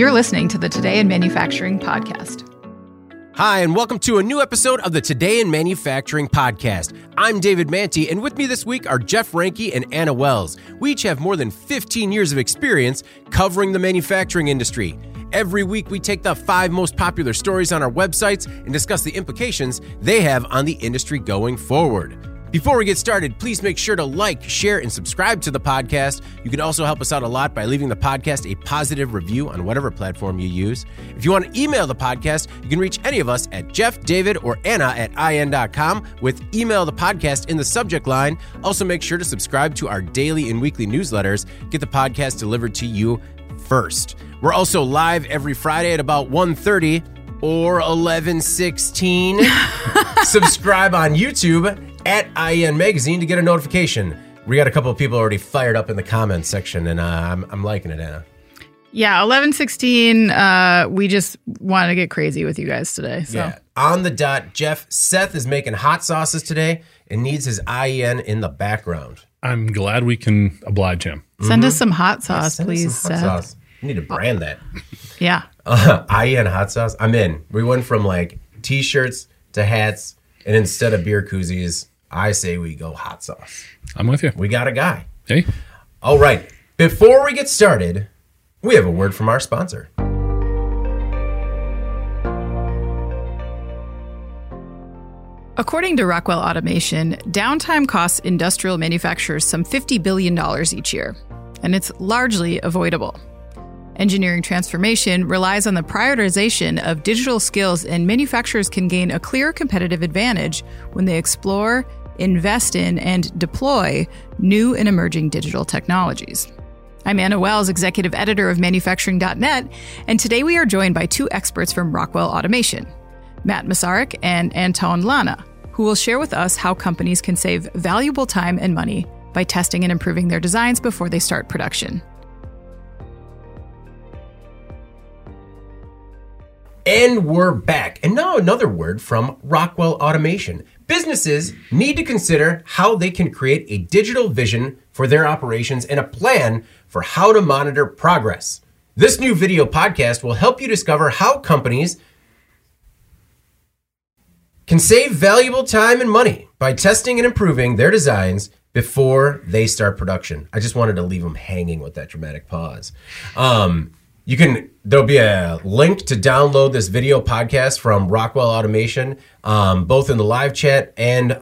You're listening to the Today in Manufacturing podcast. Hi, and welcome to a new episode of the Today in Manufacturing podcast. I'm David Manti, and with me this week are Jeff Ranke and Anna Wells. We each have more than 15 years of experience covering the manufacturing industry. Every week, we take the 5 most popular stories on our websites and discuss the implications they have on the industry going forward. Before we get started, please make sure to like, share, and subscribe to the podcast. You can also help us out a lot by leaving the podcast a positive review on whatever platform you use. If you want to email the podcast, you can reach any of us at Jeff, David, or Anna at IN.com with email the podcast in the subject line. Also, make sure to subscribe to our daily and weekly newsletters. Get the podcast delivered to you first. We're also live every Friday at about 1:30 or 11:16. Subscribe on YouTube at IEN Magazine to get a notification. We got a couple of people already fired up in the comments section, and I'm liking it, Anna. Yeah, 11:16. We just wanted to get crazy with you guys today. So. Yeah, on the dot. Jeff, Seth is making hot sauces today and needs his IEN in the background. I'm glad we can oblige him. Send us some hot sauce, please, Seth. Sauce. You need to brand that. Yeah. IEN hot sauce. I'm in. We went from like T-shirts to hats, and instead of beer koozies, I say we go hot sauce. I'm with you. We got a guy. Hey. All right. Before we get started, we have a word from our sponsor. According to Rockwell Automation, downtime costs industrial manufacturers some $50 billion each year, and it's largely avoidable. Engineering transformation relies on the prioritization of digital skills, and manufacturers can gain a clear competitive advantage when they explore, invest in, and deploy new and emerging digital technologies. I'm Anna Wells, executive editor of Manufacturing.net, and today we are joined by 2 experts from Rockwell Automation, Matt Masaryk and Anton Lana, who will share with us how companies can save valuable time and money by testing and improving their designs before they start production. And we're back. And now another word from Rockwell Automation. Businesses need to consider how they can create a digital vision for their operations and a plan for how to monitor progress. This new video podcast will help you discover how companies can save valuable time and money by testing and improving their designs before they start production. I just wanted to leave them hanging with that dramatic pause. There'll be a link to download this video podcast from Rockwell Automation, both in the live chat and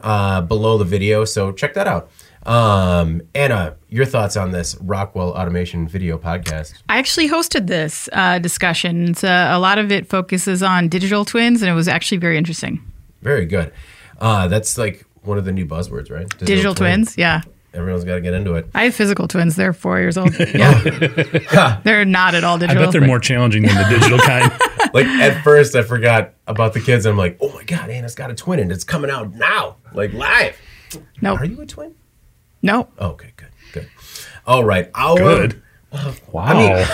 below the video. So check that out. Anna, your thoughts on this Rockwell Automation video podcast? I actually hosted this discussion. So a lot of it focuses on digital twins, and it was actually very interesting. Very good. That's like one of the new buzzwords, right? Digital twins, yeah. Everyone's got to get into it. I have physical twins. They're 4 years old. Yeah. They're not at all digital. I bet they're more challenging than the digital kind. Like, at first, I forgot about the kids. And I'm like, oh, my God, Anna's got a twin, and it's coming out now, like live. No. Nope. Are you a twin? No. Oh, okay, good. All right. Good. Wow.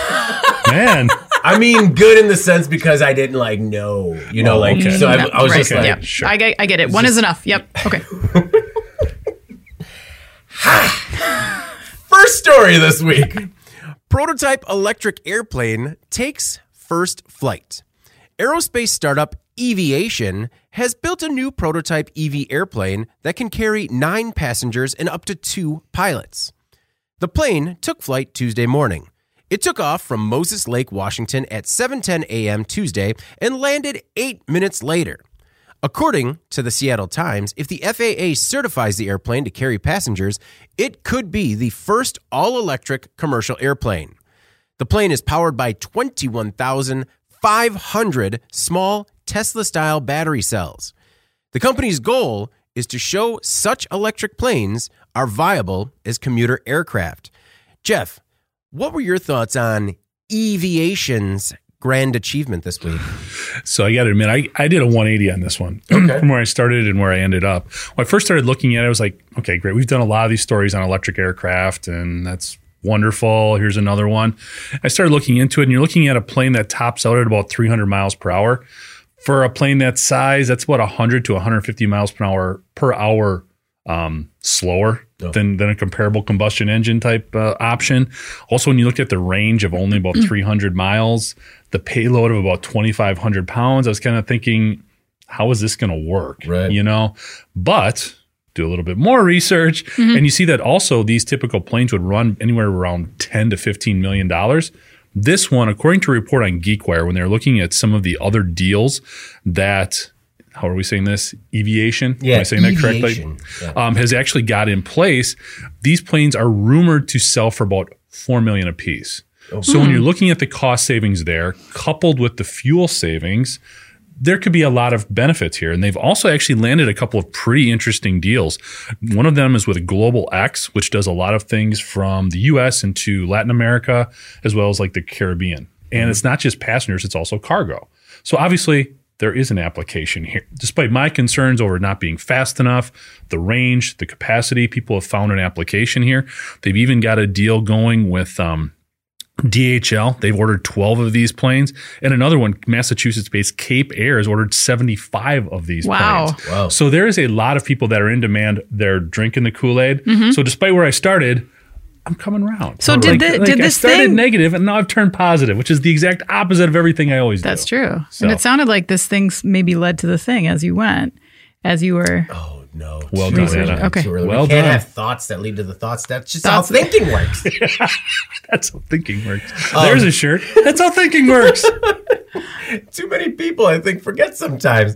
Man. I mean, good in the sense because I didn't like know. You know, like, okay. So I was right. Just like, yeah. Sure. I get it. One is enough. Yep. Okay. Ha! First story this week. Prototype electric airplane takes first flight. Aerospace startup Eviation has built a new prototype EV airplane that can carry 9 passengers and up to 2 pilots. The plane took flight Tuesday morning. It took off from Moses Lake, Washington at 7:10 a.m. Tuesday and landed 8 minutes later. According to the Seattle Times, if the FAA certifies the airplane to carry passengers, it could be the first all-electric commercial airplane. The plane is powered by 21,500 small Tesla-style battery cells. The company's goal is to show such electric planes are viable as commuter aircraft. Jeff, what were your thoughts on Eviation's grand achievement this week? So I got to admit, I did a 180 on this one. Okay. From where I started and where I ended up. When I first started looking at it, I was like, okay, great. We've done a lot of these stories on electric aircraft, and that's wonderful. Here's another one. I started looking into it, and you're looking at a plane that tops out at about 300 miles per hour. For a plane that size, that's about 100 to 150 miles per hour slower than a comparable combustion engine type option. Also, when you looked at the range of only about 300 miles, the payload of about 2,500 pounds, I was kind of thinking, how is this going to work? Right. You know, but do a little bit more research. Mm-hmm. And you see that also these typical planes would run anywhere around $10 to $15 million. This one, according to a report on GeekWire, when they're looking at some of the other deals that, how are we saying this? Eviation? Yeah, am I saying Eviation. That correctly? Yeah. Has actually got in place. These planes are rumored to sell for about $4 million apiece. Oh. So when you're looking at the cost savings there, coupled with the fuel savings, there could be a lot of benefits here. And they've also actually landed a couple of pretty interesting deals. One of them is with Global X, which does a lot of things from the US into Latin America, as well as like the Caribbean. And it's not just passengers, it's also cargo. So obviously there is an application here. Despite my concerns over not being fast enough, the range, the capacity, people have found an application here. They've even got a deal going with DHL, they've ordered 12 of these planes. And another one, Massachusetts-based Cape Air, has ordered 75 of these planes. Wow. So there is a lot of people that are in demand. They're drinking the Kool-Aid. Mm-hmm. So despite where I started, I'm coming around. So I started negative and now I've turned positive, which is the exact opposite of everything I always do. That's true. So. And it sounded like this thing maybe led to the thing as you went, as you were... Oh. No. Well done, Hanna. Okay. We can't have thoughts that lead to the thoughts. That's just how thinking works. That's how thinking works. There's a shirt. That's how thinking works. Too many people, I think, forget sometimes.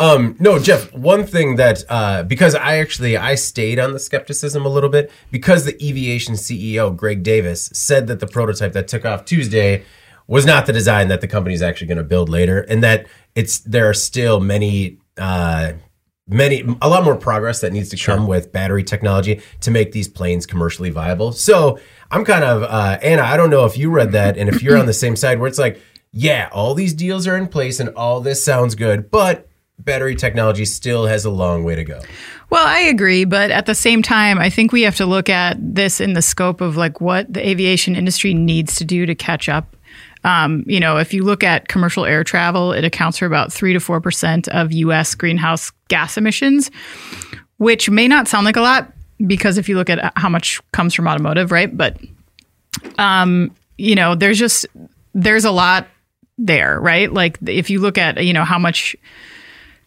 No, Jeff, one thing that, because I stayed on the skepticism a little bit, because the Eviation CEO, Greg Davis, said that the prototype that took off Tuesday was not the design that the company's actually going to build later, and that there are still a lot more progress that needs to come with battery technology to make these planes commercially viable. So I'm kind of, Hanna, I don't know if you read that and if you're on the same side where it's like, yeah, all these deals are in place and all this sounds good, but battery technology still has a long way to go. Well, I agree. But at the same time, I think we have to look at this in the scope of like what the aviation industry needs to do to catch up. You know, if you look at commercial air travel, it accounts for about 3 to 4% of U.S. greenhouse gas emissions, which may not sound like a lot because if you look at how much comes from automotive, right? But, you know, there's a lot there, right? Like if you look at, you know, how much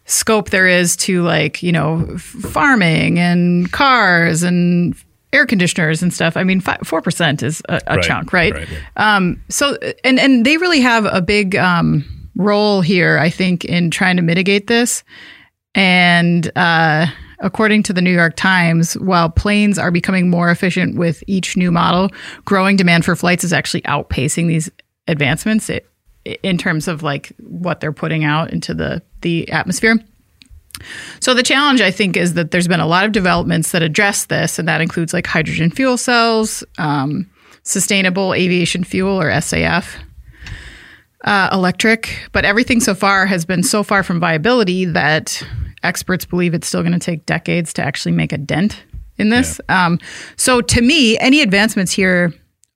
scope there is to like, you know, farming and cars and air conditioners and stuff. I mean, 4% is a chunk, right? Right, yeah. So they really have a big role here, I think, in trying to mitigate this. And according to the New York Times, while planes are becoming more efficient with each new model, growing demand for flights is actually outpacing these advancements in terms of like what they're putting out into the atmosphere. So the challenge, I think, is that there's been a lot of developments that address this, and that includes like hydrogen fuel cells, sustainable aviation fuel or SAF, electric. But everything so far has been so far from viability that experts believe it's still going to take decades to actually make a dent in this. Yeah. So to me, any advancements here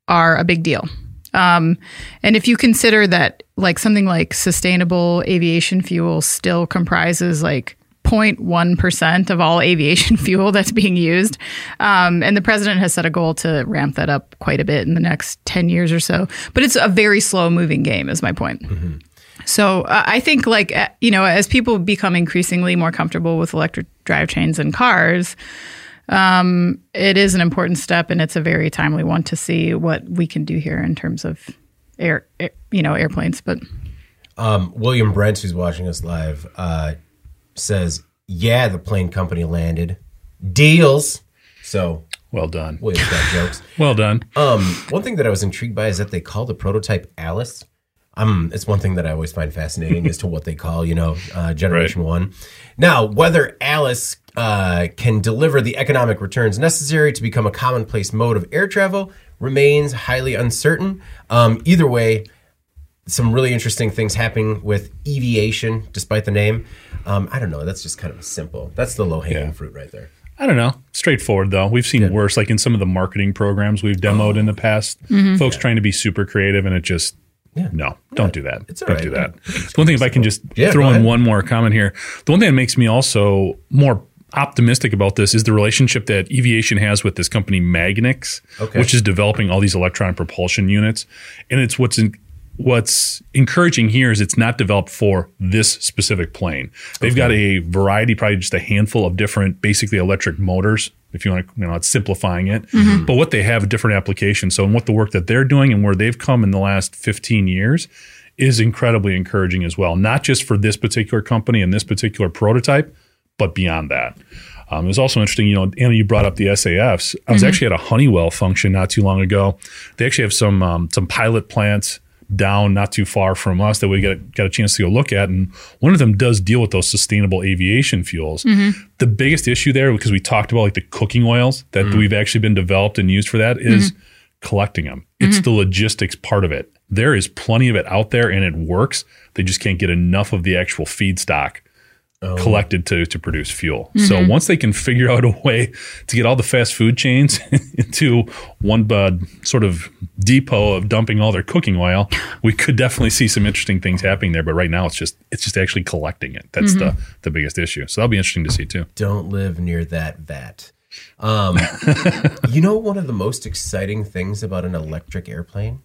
are a big deal. And if you consider that like something like sustainable aviation fuel still comprises like 0.1% of all aviation fuel that's being used. And the president has set a goal to ramp that up quite a bit in the next 10 years or so. But it's a very slow moving game is my point. Mm-hmm. So I think like, you know, as people become increasingly more comfortable with electric drivetrains and cars, it is an important step and it's a very timely one to see what we can do here in terms of airplanes. But William Brent, who's watching us live, says, yeah, the plane company landed deals. So well done. William's got jokes. Well done. One thing that I was intrigued by is that they call the prototype Alice. It's one thing that I always find fascinating as to what they call, you know, Generation 1. Now, whether Alice can deliver the economic returns necessary to become a commonplace mode of air travel remains highly uncertain. Either way, some really interesting things happening with Eviation, despite the name. I don't know. That's just kind of simple. That's the low-hanging fruit right there. I don't know. Straightforward, though. We've seen worse, like in some of the marketing programs we've demoed in the past. Mm-hmm. Folks trying to be super creative, and it just... Yeah. No, don't do that. It's all right. Don't do that. It's one thing, if I can just throw in one more comment here. The one thing that makes me also more optimistic about this is the relationship that Eviation has with this company Magnix, which is developing all these electron propulsion units. And it's what's encouraging here is it's not developed for this specific plane. They've got a variety, probably just a handful of different basically electric motors, if you want to, you know, it's simplifying it. But what they have, different applications. So and what the work that they're doing and where they've come in the last 15 years is incredibly encouraging as well. Not just for this particular company and this particular prototype, but beyond that. It was also interesting, you know, Anna, you brought up the SAFs. I was actually at a Honeywell function not too long ago. They actually have some pilot plants down not too far from us that we got a chance to go look at. And one of them does deal with those sustainable aviation fuels. The biggest issue there, because we talked about like the cooking oils that we've actually been developed and used for that, is collecting them. It's the logistics part of it. There is plenty of it out there and it works. They just can't get enough of the actual feedstock collected to produce fuel. So once they can figure out a way to get all the fast food chains into one sort of depot of dumping all their cooking oil, we could definitely see some interesting things happening there. But right now, it's just actually collecting it. That's the biggest issue. So that'll be interesting to see too. Don't live near that vat. You know, one of the most exciting things about an electric airplane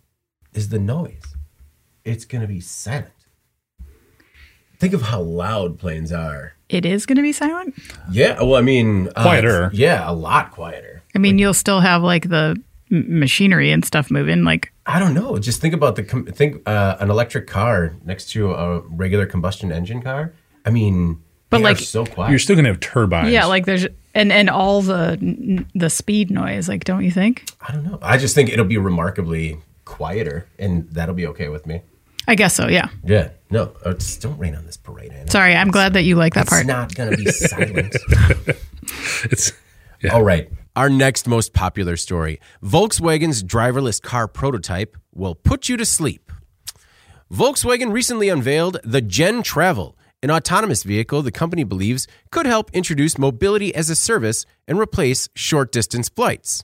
is the noise. It's going to be silent. Think of how loud planes are. It is going to be silent? Yeah. Well, I mean... quieter. Yeah, a lot quieter. I mean, like, you'll still have like the machinery and stuff moving. Like, I don't know. Just think about an electric car next to a regular combustion engine car. I mean, but like, are so quiet. You're still going to have turbines. Yeah, like there's... And all the speed noise, like, don't you think? I don't know. I just think it'll be remarkably quieter, and that'll be okay with me. I guess so, yeah. Yeah. No, don't rain on this parade. Anna. Sorry, I'm glad that you like that part. It's not going to be silent. All right. Our next most popular story. Volkswagen's driverless car prototype will put you to sleep. Volkswagen recently unveiled the Gen Travel, an autonomous vehicle the company believes could help introduce mobility as a service and replace short-distance flights.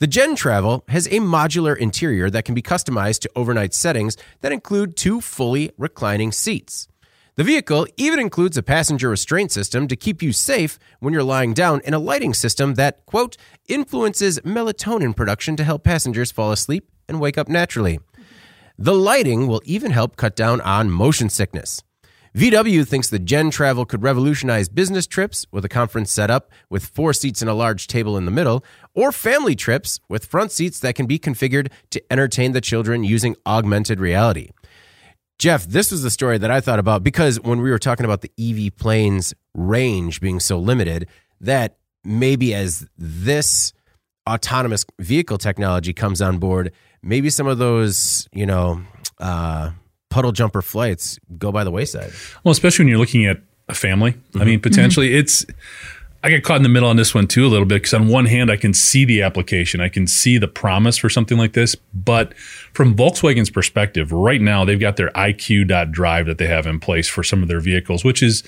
The Gen Travel has a modular interior that can be customized to overnight settings that include two fully reclining seats. The vehicle even includes a passenger restraint system to keep you safe when you're lying down and a lighting system that, quote, influences melatonin production to help passengers fall asleep and wake up naturally. The lighting will even help cut down on motion sickness. VW thinks the Gen Travel could revolutionize business trips with a conference setup with 4 seats and a large table in the middle, or family trips with front seats that can be configured to entertain the children using augmented reality. Jeff, this was the story that I thought about because when we were talking about the EV plane's range being so limited, that maybe as this autonomous vehicle technology comes on board, maybe some of those, you know, puddle jumper flights go by the wayside. Well, especially when you're looking at a family. I mean, potentially it's, I get caught in the middle on this one too a little bit, because on one hand I can see the application. I can see the promise for something like this. But from Volkswagen's perspective, right now they've got their IQ.Drive that they have in place for some of their vehicles, which is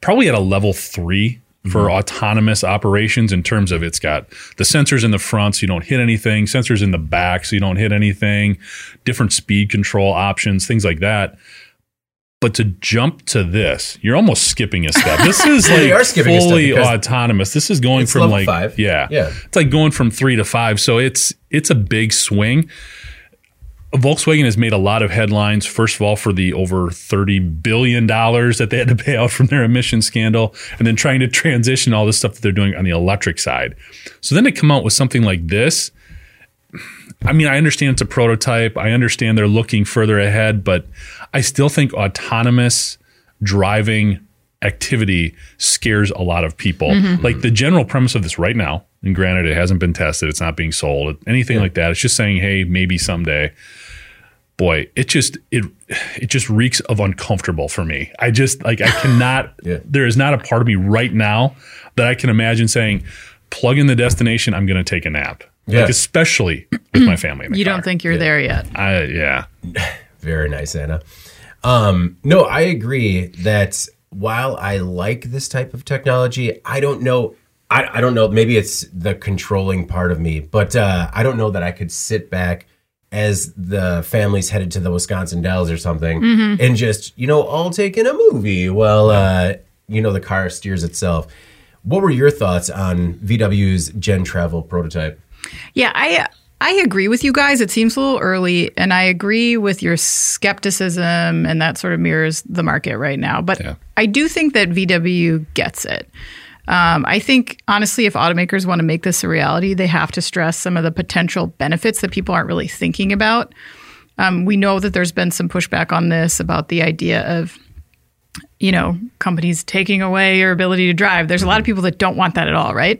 probably at a level 3 for autonomous operations in terms of it's got the sensors in the front so you don't hit anything, sensors in the back so you don't hit anything, different speed control options, things like that. But to jump to this, you're almost skipping a step. This is like fully autonomous. This is going from like 5. Yeah. It's like going from 3 to 5. So it's a big swing. Volkswagen has made a lot of headlines, first of all, for the over $30 billion that they had to pay out from their emission scandal, and then trying to transition all this stuff that they're doing on the electric side. So then to come out with something like this, I mean, I understand it's a prototype. I understand they're looking further ahead, but I still think autonomous driving activity scares a lot of people. Like the general premise of this right now, and granted, it hasn't been tested, it's not being sold, anything like that. It's just saying, hey, maybe someday. Boy, it just reeks of uncomfortable for me. I just I cannot there is not a part of me right now that I can imagine saying, plug in the destination, I'm gonna take a nap. Yeah. Like, especially with my family in the car. Don't think you're there yet. Very nice, Anna. No, I agree that while I like this type of technology, I don't know, maybe it's the controlling part of me, but I don't know that I could sit back as the family's headed to the Wisconsin Dells or something and just, all take in a movie while, the car steers itself. What were your thoughts on VW's Gen Travel prototype? Yeah, I agree with you guys. It seems a little early, and I agree with your skepticism, and that sort of mirrors the market right now. But yeah. I do think that VW gets it. I think, honestly, if automakers want to make this a reality, they have to stress some of the potential benefits that people aren't really thinking about. We know that there's been some pushback on this about the idea of, you know, companies taking away your ability to drive. There's a lot of people that don't want that at all, right?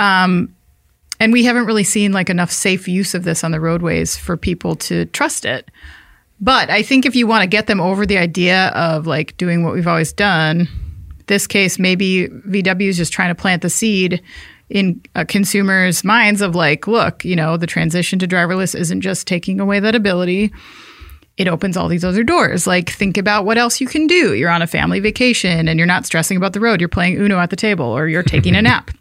Mm-hmm. And we haven't really seen like enough safe use of this on the roadways for people to trust it. But I think if you want to get them over the idea of like doing what we've always done, this case, maybe VW is just trying to plant the seed in consumers' minds of like, look, you know, the transition to driverless isn't just taking away that ability. It opens all these other doors. Like, think about what else you can do. You're on a family vacation and you're not stressing about the road. You're playing Uno at the table or you're taking a nap.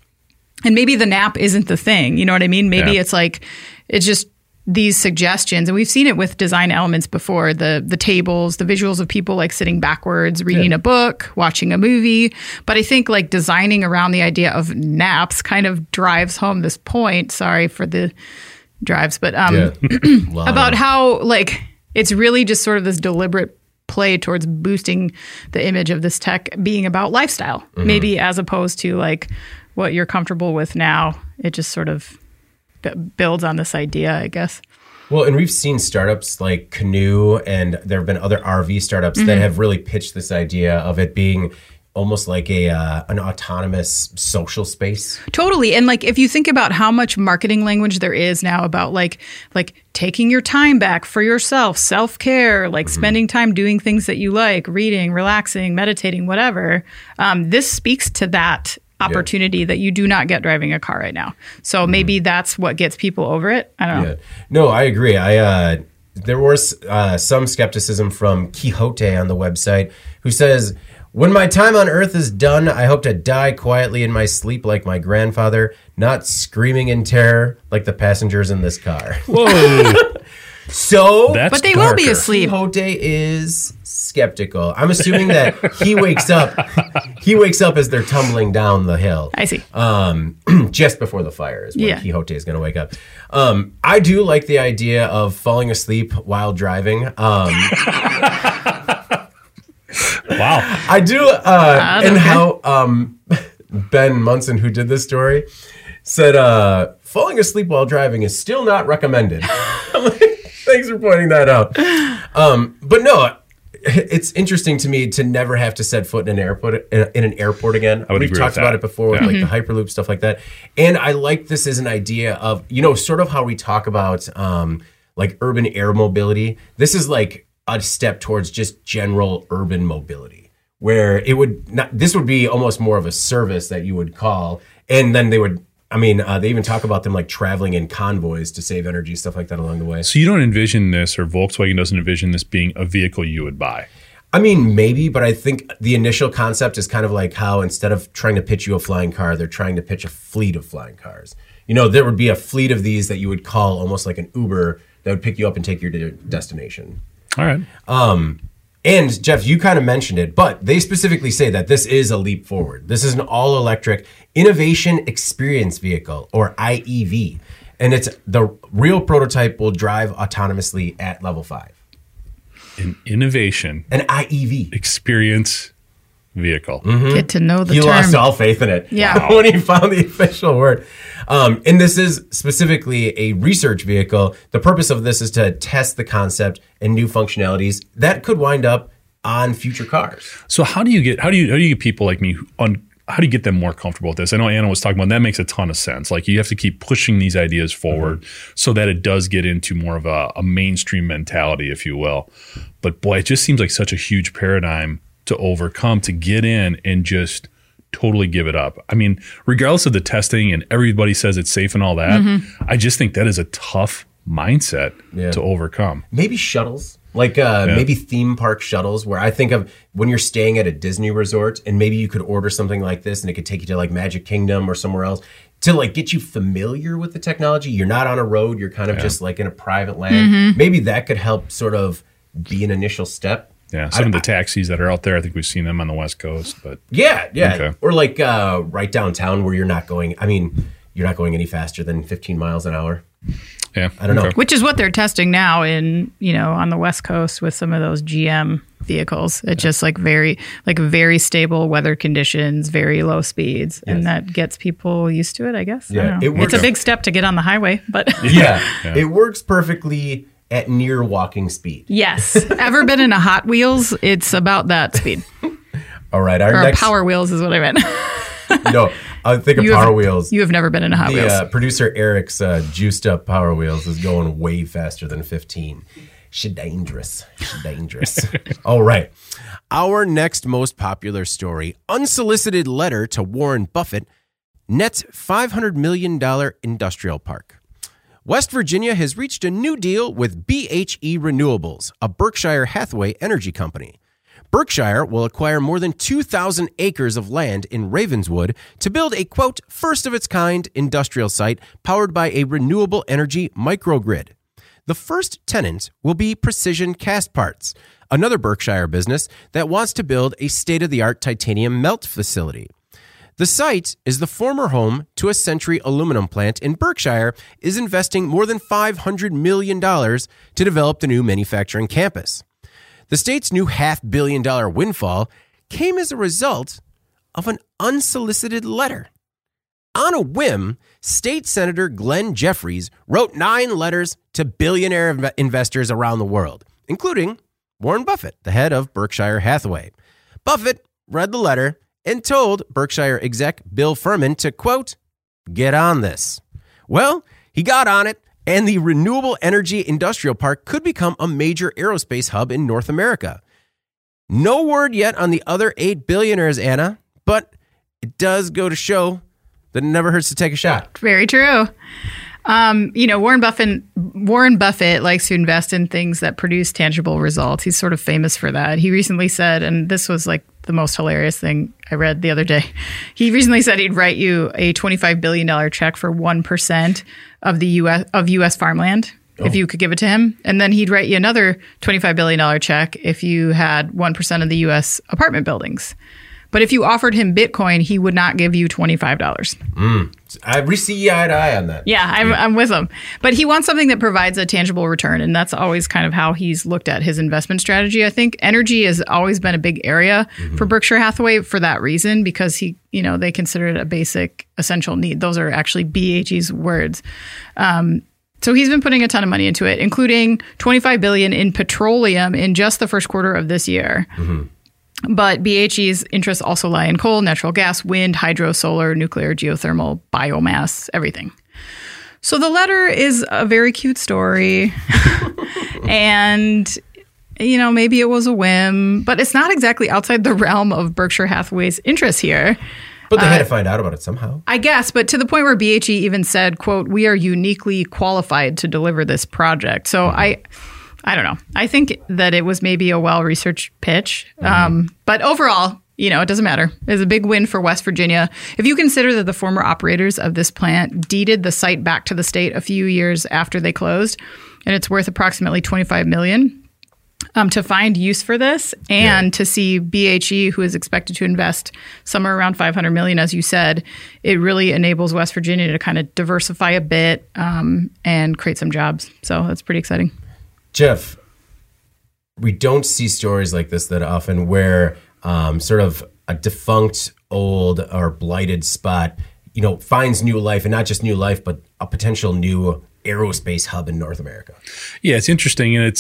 And maybe the nap isn't the thing. You know what I mean? Maybe it's like, it's just these suggestions. And we've seen it with design elements before, the tables, the visuals of people like sitting backwards, reading a book, watching a movie. But I think like designing around the idea of naps kind of drives home this point. Sorry for the drives, but about how like it's really just sort of this deliberate play towards boosting the image of this tech being about lifestyle, maybe as opposed to like what you're comfortable with now. It just sort of builds on this idea, I guess. Well, and we've seen startups like Canoe, and there have been other RV startups that have really pitched this idea of it being almost like a an autonomous social space. Totally. And like if you think about how much marketing language there is now about like taking your time back for yourself, self-care, like spending time doing things that you like, reading, relaxing, meditating, whatever, this speaks to that opportunity that you do not get driving a car right now. So maybe that's what gets people over it. I don't know. No, I agree. There was some skepticism from Quixote on the website who says, "When my time on Earth is done, I hope to die quietly in my sleep like my grandfather, not screaming in terror like the passengers in this car." Whoa. But they will be asleep. Quixote is skeptical. I'm assuming that he wakes up. He wakes up as they're tumbling down the hill. I see. Just before the fire is when Quixote is going to wake up. I do like the idea of falling asleep while driving. Wow. I do. And how Ben Munson, who did this story, said falling asleep while driving is still not recommended. I'm like, thanks for pointing that out. But no, it's interesting to me to never have to set foot in an airport again. We've talked about it before with like the Hyperloop, stuff like that. And I like this as an idea of, you know, sort of how we talk about like urban air mobility. This is like a step towards just general urban mobility, where it would not, this would be almost more of a service that you would call, and then they would. I mean, they even talk about them like traveling in convoys to save energy, stuff like that along the way. So you don't envision this, or Volkswagen doesn't envision this being a vehicle you would buy? I mean, maybe, but I think the initial concept is kind of like how instead of trying to pitch you a flying car, they're trying to pitch a fleet of flying cars. You know, there would be a fleet of these that you would call almost like an Uber that would pick you up and take you to your destination. All right. And Jeff, you kind of mentioned it, but they specifically say that this is a leap forward. This is an all-electric Innovation Experience Vehicle, or IEV. And it's the real prototype will drive autonomously at level 5. An innovation. An IEV. Experience vehicle. Mm-hmm. Get to know the term. You lost all faith in it. Yeah. When you found the official word. And this is specifically a research vehicle. The purpose of this is to test the concept and new functionalities that could wind up on future cars. So how do you get people like me how do you get them more comfortable with this? I know Anna was talking about, that makes a ton of sense. Like you have to keep pushing these ideas forward so that it does get into more of a mainstream mentality, if you will. But boy, it just seems like such a huge paradigm to overcome, to get in and just totally give it up. I mean, regardless of the testing and everybody says it's safe and all that, I just think that is a tough mindset to overcome. Maybe shuttles. Like maybe theme park shuttles, where I think of when you're staying at a Disney resort and maybe you could order something like this and it could take you to like Magic Kingdom or somewhere else to like get you familiar with the technology. You're not on a road. You're kind of just like in a private land. Maybe that could help sort of be an initial step. Yeah, some of the taxis that are out there, I think we've seen them on the West Coast. But yeah. Okay. Or like right downtown where you're not going, I mean, you're not going any faster than 15 miles an hour. Yeah. I don't know. Which is what they're testing now in, you know, on the West Coast with some of those GM vehicles. It's just like very stable weather conditions, very low speeds. Yes. And that gets people used to it, I guess. Yeah. I don't know. It's a big step to get on the highway, but yeah. It works perfectly at near walking speed. Yes. Ever been in a Hot Wheels? It's about that speed. All right. Our Power Wheels is what I meant. No, I think of Power Wheels. You have never been in a Hot Wheels. Yeah, producer Eric's juiced up Power Wheels is going way faster than 15. She's dangerous. All right. Our next most popular story, unsolicited letter to Warren Buffett, nets $500 million industrial park. West Virginia has reached a new deal with BHE Renewables, a Berkshire Hathaway energy company. Berkshire will acquire more than 2,000 acres of land in Ravenswood to build a, quote, first-of-its-kind industrial site powered by a renewable energy microgrid. The first tenant will be Precision Castparts, another Berkshire business that wants to build a state-of-the-art titanium melt facility. The site is the former home to a Century aluminum plant, and Berkshire is investing more than $500 million to develop the new manufacturing campus. The state's new $500 million windfall came as a result of an unsolicited letter. On a whim, State Senator Glenn Jeffries wrote 9 letters to billionaire investors around the world, including Warren Buffett, the head of Berkshire Hathaway. Buffett read the letter and told Berkshire exec Bill Furman to, quote, get on this. Well, he got on it. And the renewable energy industrial park could become a major aerospace hub in North America. No word yet on the other 8 billionaires, Anna, but it does go to show that it never hurts to take a shot. Very true. Warren Buffett likes to invest in things that produce tangible results. He's sort of famous for that. He recently said, and this was like the most hilarious thing I read the other day. He recently said he'd write you a $25 billion check for 1% of the U.S. farmland if you could give it to him. And then he'd write you another $25 billion check if you had 1% of the U.S. apartment buildings. But if you offered him Bitcoin, he would not give you $25. We see eye to eye on that. Yeah, I'm with him. But he wants something that provides a tangible return, and that's always kind of how he's looked at his investment strategy, I think. Energy has always been a big area for Berkshire Hathaway for that reason, because they consider it a basic essential need. Those are actually BHE's words. So he's been putting a ton of money into it, including $25 billion in petroleum in just the first quarter of this year. Mm-hmm. But BHE's interests also lie in coal, natural gas, wind, hydro, solar, nuclear, geothermal, biomass, everything. So the letter is a very cute story. And, maybe it was a whim, but it's not exactly outside the realm of Berkshire Hathaway's interests here. But they had to find out about it somehow. I guess, but to the point where BHE even said, quote, we are uniquely qualified to deliver this project. So I don't know. I think that it was maybe a well-researched pitch. But overall, it doesn't matter. It's a big win for West Virginia. If you consider that the former operators of this plant deeded the site back to the state a few years after they closed, and it's worth approximately $25 million to find use for this and to see BHE, who is expected to invest somewhere around $500 million, as you said, it really enables West Virginia to kind of diversify a bit and create some jobs. So that's pretty exciting. Jeff, we don't see stories like this that often where sort of a defunct, old, or blighted spot, finds new life, and not just new life, but a potential new aerospace hub in North America. Yeah, it's interesting, and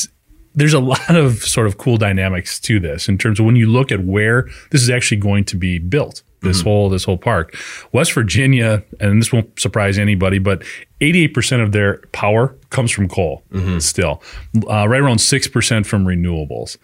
there's a lot of sort of cool dynamics to this in terms of when you look at where this is actually going to be built. This whole park, West Virginia, and this won't surprise anybody, but 88% of their power comes from coal still, right around 6% from renewables.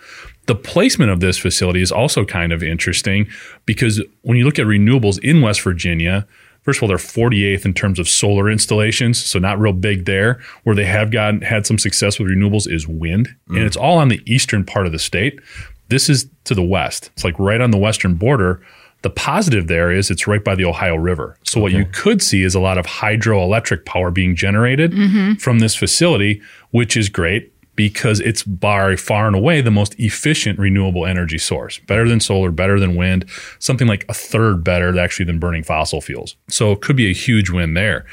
The placement of this facility is also kind of interesting because when you look at renewables in West Virginia, first of all, they're 48th in terms of solar installations, so not real big there. Where they have had some success with renewables is wind, and it's all on the eastern part of the state. This is to the west. It's like right on the western border. The positive there is it's right by the Ohio River. So what you could see is a lot of hydroelectric power being generated from this facility, which is great. because it's by far and away the most efficient renewable energy source. Better than solar, better than wind, something like a third better actually than burning fossil fuels. So it could be a huge win there.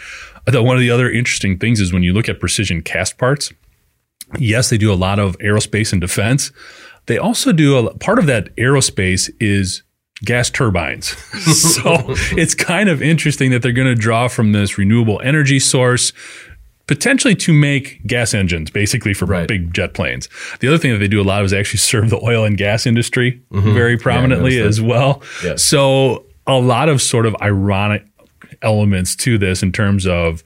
One of the other interesting things is when you look at Precision Castparts, yes, they do a lot of aerospace and defense. They also do part of that aerospace is gas turbines. So it's kind of interesting that they're going to draw from this renewable energy source potentially to make gas engines, basically for big jet planes. The other thing that they do a lot is actually serve the oil and gas industry very prominently as well. Yeah. So a lot of sort of ironic elements to this in terms of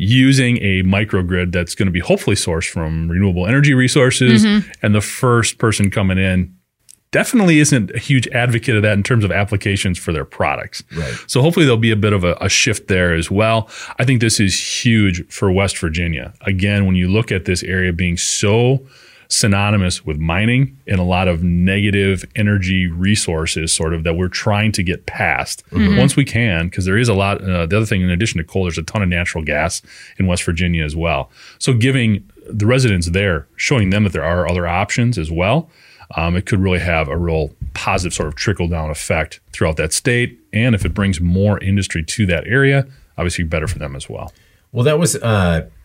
using a microgrid that's going to be hopefully sourced from renewable energy resources. And the first person coming in definitely isn't a huge advocate of that in terms of applications for their products. Right. So hopefully there'll be a bit of a shift there as well. I think this is huge for West Virginia. Again, when you look at this area being so synonymous with mining and a lot of negative energy resources sort of that we're trying to get past once we can, because there is a lot. The other thing, in addition to coal, there's a ton of natural gas in West Virginia as well. So giving the residents there, showing them that there are other options as well, it could really have a real positive sort of trickle-down effect throughout that state. And if it brings more industry to that area, obviously better for them as well. Well, that was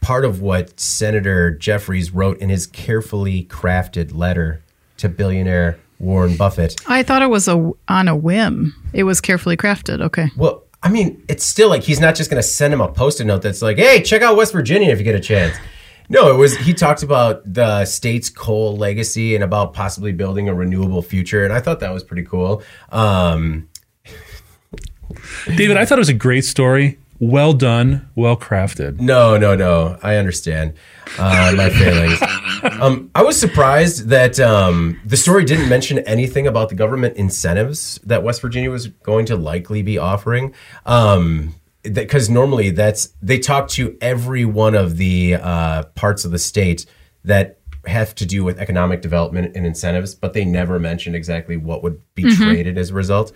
part of what Senator Jeffries wrote in his carefully crafted letter to billionaire Warren Buffett. I thought it was on a whim. It was carefully crafted. Okay. Well, I mean, it's still like he's not just going to send him a Post-it note that's like, hey, check out West Virginia if you get a chance. No, it was. He talked about the state's coal legacy and about possibly building a renewable future, and I thought that was pretty cool. David, I thought it was a great story. Well done, well crafted. No. I understand my feelings. I was surprised that the story didn't mention anything about the government incentives that West Virginia was going to likely be offering. Because normally they talk to every one of the parts of the state that have to do with economic development and incentives, but they never mentioned exactly what would be traded as a result.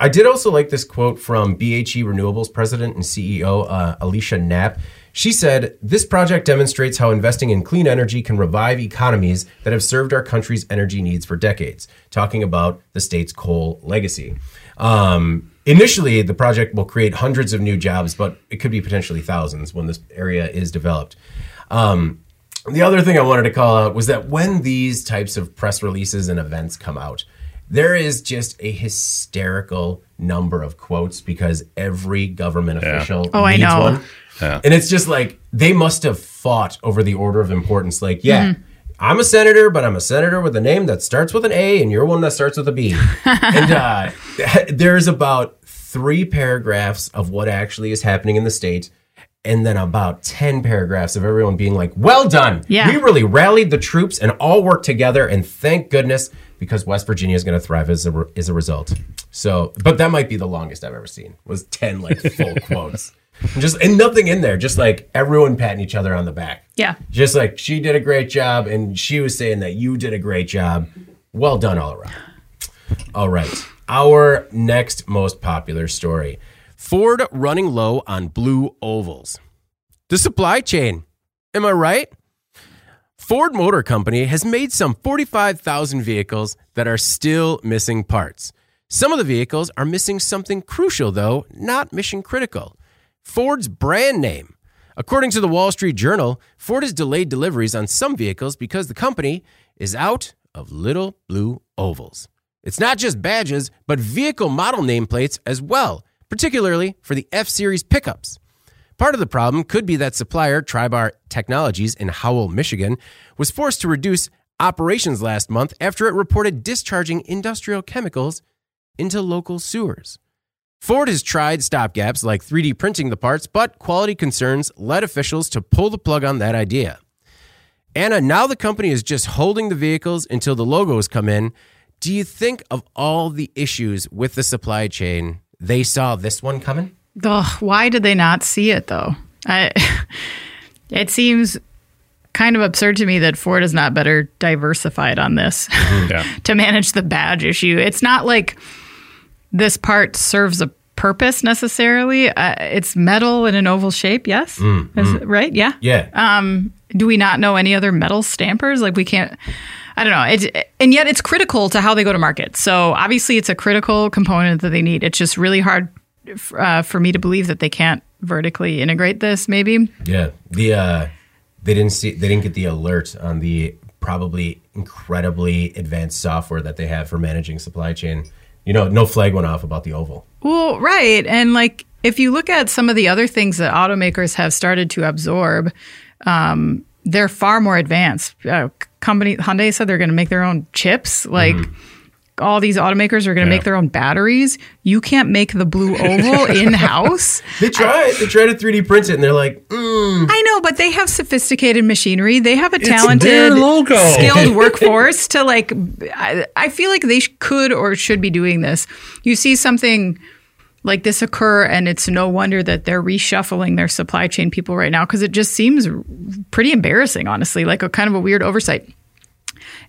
I did also like this quote from BHE Renewables President and CEO Alicia Knapp. She said, "This project demonstrates how investing in clean energy can revive economies that have served our country's energy needs for decades," talking about the state's coal legacy. Initially, the project will create hundreds of new jobs, but it could be potentially thousands when this area is developed. The other thing I wanted to call out was that when these types of press releases and events come out, there is just a hysterical number of quotes because every government official needs one. Yeah. And it's just like they must have fought over the order of importance. Like, I'm a senator, but I'm a senator with a name that starts with an A, and you're one that starts with a B. And there's about 3 paragraphs of what actually is happening in the state, and then about 10 paragraphs of everyone being like, well done. Yeah. We really rallied the troops and all worked together, and thank goodness, because West Virginia is going to thrive as a result. So, but that might be the longest I've ever seen, was 10 like full quotes. And nothing in there, just like everyone patting each other on the back. Yeah. Just like, she did a great job, and she was saying that you did a great job. Well done all around. All right. Our next most popular story. Ford running low on blue ovals. The supply chain. Am I right? Ford Motor Company has made some 45,000 vehicles that are still missing parts. Some of the vehicles are missing something crucial, though, not mission critical. Ford's brand name. According to the Wall Street Journal, Ford has delayed deliveries on some vehicles because the company is out of little blue ovals. It's not just badges, but vehicle model nameplates as well, particularly for the F-Series pickups. Part of the problem could be that supplier Tribar Technologies in Howell, Michigan, was forced to reduce operations last month after it reported discharging industrial chemicals into local sewers. Ford has tried stopgaps like 3D printing the parts, but quality concerns led officials to pull the plug on that idea. Anna, now the company is just holding the vehicles until the logos come in. Do you think of all the issues with the supply chain, they saw this one coming? Ugh, why did they not see it, though? It seems kind of absurd to me that Ford is not better diversified on this to manage the badge issue. It's not like this part serves a purpose necessarily. It's metal in an oval shape, yes? Right? Yeah. do we not know any other metal stampers? Like, we can't, I don't know. And yet it's critical to how they go to market. So obviously it's a critical component that they need. It's just really hard for me to believe that they can't vertically integrate this, maybe. Yeah. They didn't get the alert on the probably incredibly advanced software that they have for managing supply chain. You know, no flag went off about the oval. Well, right. And like, if you look at some of the other things that automakers have started to absorb, they're far more advanced. Hyundai said they're going to make their own chips. Like, all these automakers are going to make their own batteries. You can't make the blue oval in-house. They tried to 3D print it, and they're like, I know, but they have sophisticated machinery. They have a talented, skilled workforce to, like, I feel like they could or should be doing this. You see something like this occur, and it's no wonder that they're reshuffling their supply chain people right now, because it just seems pretty embarrassing, honestly, like a kind of a weird oversight.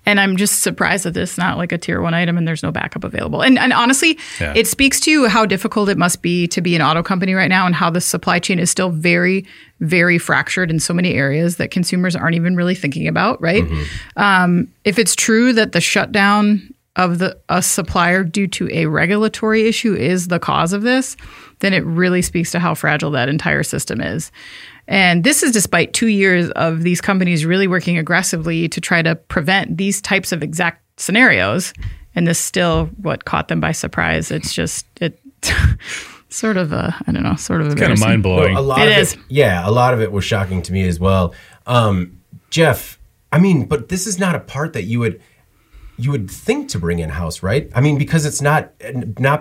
And I'm just surprised that it's not like a tier one item and there's no backup available. And honestly, it speaks to how difficult it must be to be an auto company right now, and how the supply chain is still very, very fractured in so many areas that consumers aren't even really thinking about, right? Mm-hmm. If it's true that the shutdown of a supplier due to a regulatory issue is the cause of this, then it really speaks to how fragile that entire system is. And this is despite 2 years of these companies really working aggressively to try to prevent these types of exact scenarios. And this still what caught them by surprise. It's just, sort of a, I don't know, sort of it's kind of mind-blowing. Well, it is. Yeah, a lot of it was shocking to me as well. Jeff, I mean, but this is not a part that you would think to bring in-house, right? I mean, because it's not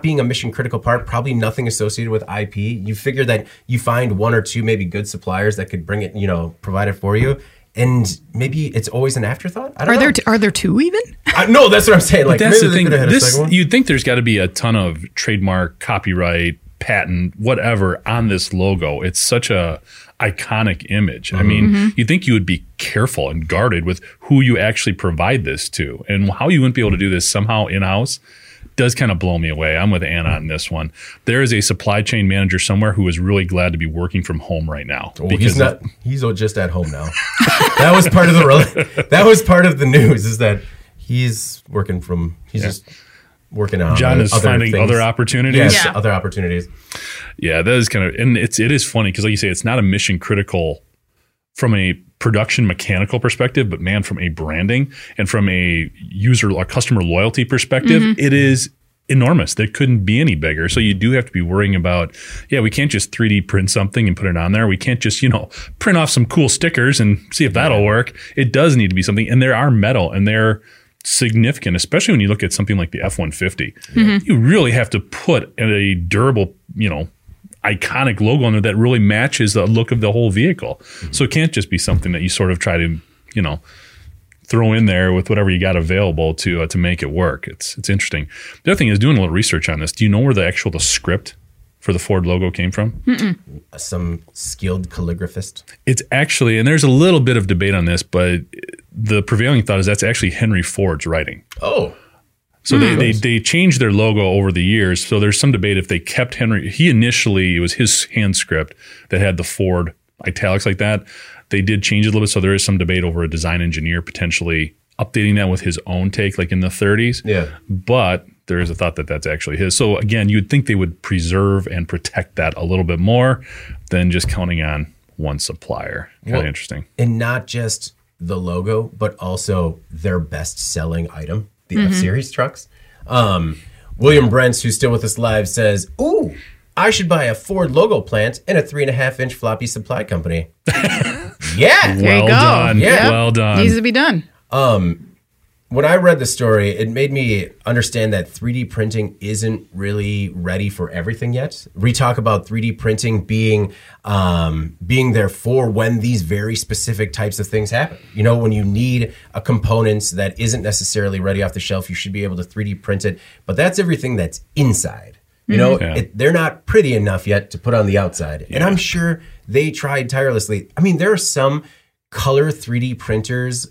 being a mission-critical part, probably nothing associated with IP. You figure that you find one or two maybe good suppliers that could bring it, you know, provide it for you. And maybe it's always an afterthought. I don't know. Are there two even? No, that's what I'm saying. Like, that's the thing. You'd think there's got to be a ton of trademark, copyright, patent, whatever on this logo. It's such a iconic image. Mm-hmm. I mean, you'd think you would be careful and guarded with who you actually provide this to, and how you wouldn't be able to do this somehow in-house does kind of blow me away. I'm with Anna on this one. There is a supply chain manager somewhere who is really glad to be working from home right now. Oh, he's just at home now. That was part of the news, is that he's just working on John is finding things. Other opportunities. Yes, yeah. Other opportunities. Yeah, that is kind of, and it is funny because, like you say, it's not a mission critical from a production mechanical perspective, but man, from a branding and from a user or customer loyalty perspective, it is enormous. There couldn't be any bigger. So you do have to be worrying about, we can't just 3D print something and put it on there. We can't just, print off some cool stickers and see if that'll work. It does need to be something. And there are metal and they're significant, especially when you look at something like the F-150. You really have to put a durable, iconic logo on there that really matches the look of the whole vehicle. So it can't just be something that you sort of try to, throw in there with whatever you got available to make it work. It's interesting. The other thing is doing a little research on this. Do you know where the script for the Ford logo came from? Mm-mm. Some skilled calligraphist. It's actually, and there's a little bit of debate on this, but the prevailing thought is that's actually Henry Ford's writing. Oh. So they changed their logo over the years. So there's some debate if they kept Henry. It was his hand script that had the Ford italics like that. They did change it a little bit. So there is some debate over a design engineer potentially updating that with his own take, like in the 30s. Yeah. But there is a thought that that's actually his. So again, you'd think they would preserve and protect that a little bit more than just counting on one supplier. Really interesting. And not just the logo, but also their best-selling item. The F-Series trucks. William Brents, who's still with us live, says, "Ooh, I should buy a Ford logo plant and a 3.5-inch floppy supply company." Yeah. Well done. Yeah. Well done. Needs to be done. When I read the story, it made me understand that 3D printing isn't really ready for everything yet. We talk about 3D printing being there for when these very specific types of things happen. You know, when you need a component that isn't necessarily ready off the shelf, you should be able to 3D print it. But that's everything that's inside. They're not pretty enough yet to put on the outside. Yeah. And I'm sure they tried tirelessly. I mean, there are some color 3D printers,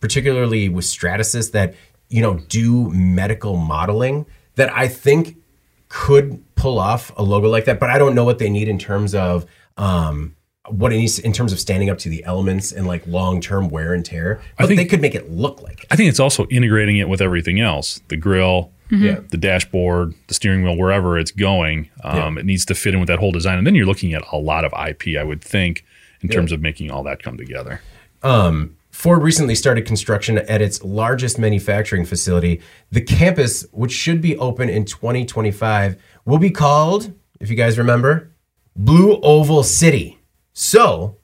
particularly with Stratasys, that do medical modeling that I think could pull off a logo like that, but I don't know what they need in terms of what it needs to, in terms of standing up to the elements and like long-term wear and tear, but I think, they could make it look like it. I think it's also integrating it with everything else, the grill, the dashboard, the steering wheel, wherever it's going. It needs to fit in with that whole design. And then you're looking at a lot of IP, I would think, in terms of making all that come together. Ford recently started construction at its largest manufacturing facility. The campus, which should be open in 2025, will be called, if you guys remember, Blue Oval City. So,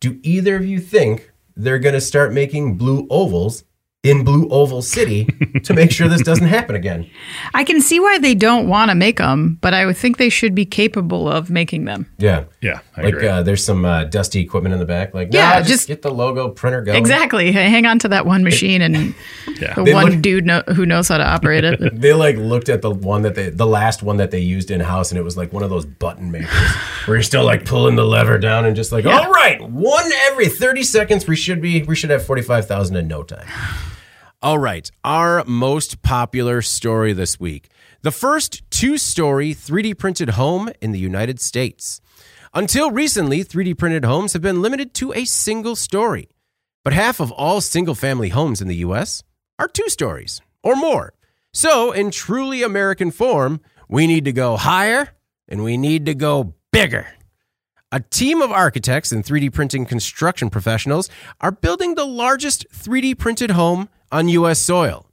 do either of you think they're going to start making blue ovals in Blue Oval City to make sure this doesn't happen again? I can see why they don't want to make them, but I would think they should be capable of making them. Yeah. Yeah. I agree. There's some dusty equipment in the back. Like, just get the logo printer going. Exactly. Hang on to that one machine and the one dude who knows how to operate it. They like looked at the last one that they used in house, and it was like one of those button makers where you're still like pulling the lever down and just like, all right, one every 30 seconds, we should have 45,000 in no time. All right, our most popular story this week. The first two-story 3D printed home in the United States. Until recently, 3D printed homes have been limited to a single story. But half of all single-family homes in the U.S. are two stories or more. So, in truly American form, we need to go higher and we need to go bigger. A team of architects and 3D printing construction professionals are building the largest 3D printed home on U.S. soil.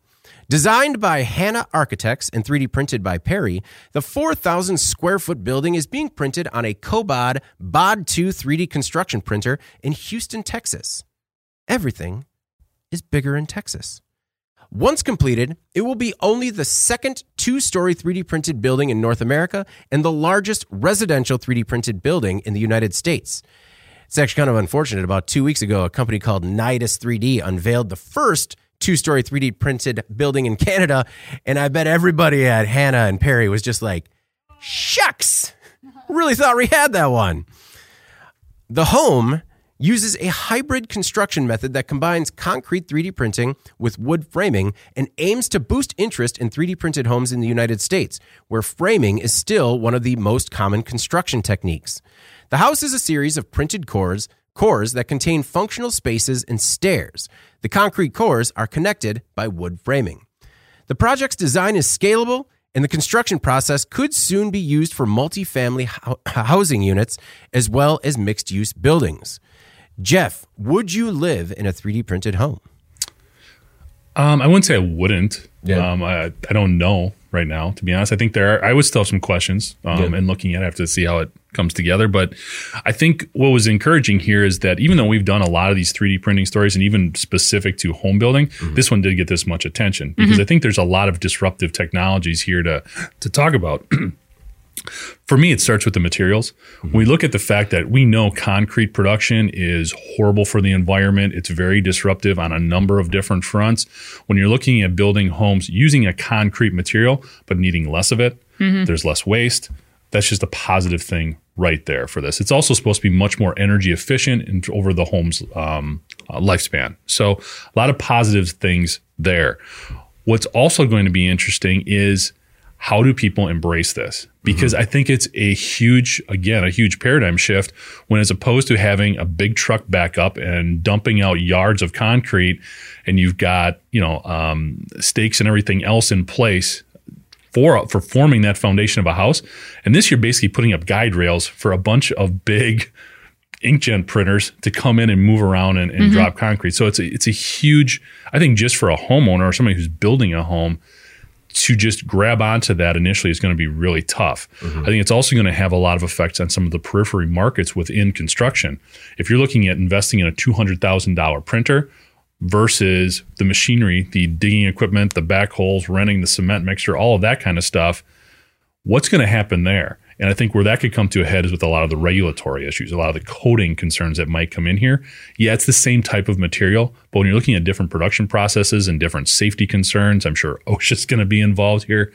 Designed by Hanna Architects and 3D printed by Peri, the 4,000-square-foot building is being printed on a COBOD BOD 2 3D construction printer in Houston, Texas. Everything is bigger in Texas. Once completed, it will be only the second two-story 3D printed building in North America and the largest residential 3D printed building in the United States. It's actually kind of unfortunate. About 2 weeks ago, a company called Nidus 3D unveiled the first two-story 3D printed building in Canada, and I bet everybody at Hanna and Peri was just like, shucks, really thought we had that one. The home uses a hybrid construction method that combines concrete 3D printing with wood framing and aims to boost interest in 3D printed homes in the United States, where framing is still one of the most common construction techniques. The house is a series of printed cores that contain functional spaces and stairs. The concrete cores are connected by wood framing. The project's design is scalable, and the construction process could soon be used for multifamily housing units as well as mixed-use buildings. Jeff, would you live in a 3D printed home? I wouldn't say I wouldn't. Yeah. I don't know right now, to be honest. I think I would still have some questions and looking at it after to see how it comes together. But I think what was encouraging here is that even though we've done a lot of these 3D printing stories and even specific to home building, this one did get this much attention because I think there's a lot of disruptive technologies here to talk about. For me, it starts with the materials. We look at the fact that we know concrete production is horrible for the environment. It's very disruptive on a number of different fronts. When you're looking at building homes using a concrete material but needing less of it, there's less waste. That's just a positive thing right there for this. It's also supposed to be much more energy efficient and over the home's lifespan. So a lot of positive things there. What's also going to be interesting is how do people embrace this? Because I think it's a huge paradigm shift when as opposed to having a big truck back up and dumping out yards of concrete and you've got, stakes and everything else in place for forming that foundation of a house. And this you're basically putting up guide rails for a bunch of big inkjet printers to come in and move around and drop concrete. So it's a huge, I think just for a homeowner or somebody who's building a home, to just grab onto that initially is going to be really tough. I think it's also going to have a lot of effects on some of the periphery markets within construction. If you're looking at investing in a $200,000 printer versus the machinery, the digging equipment, the backholes, renting the cement mixer, all of that kind of stuff, what's going to happen there? And I think where that could come to a head is with a lot of the regulatory issues, a lot of the coding concerns that might come in here. Yeah, it's the same type of material, but when you're looking at different production processes and different safety concerns, I'm sure OSHA's going to be involved here.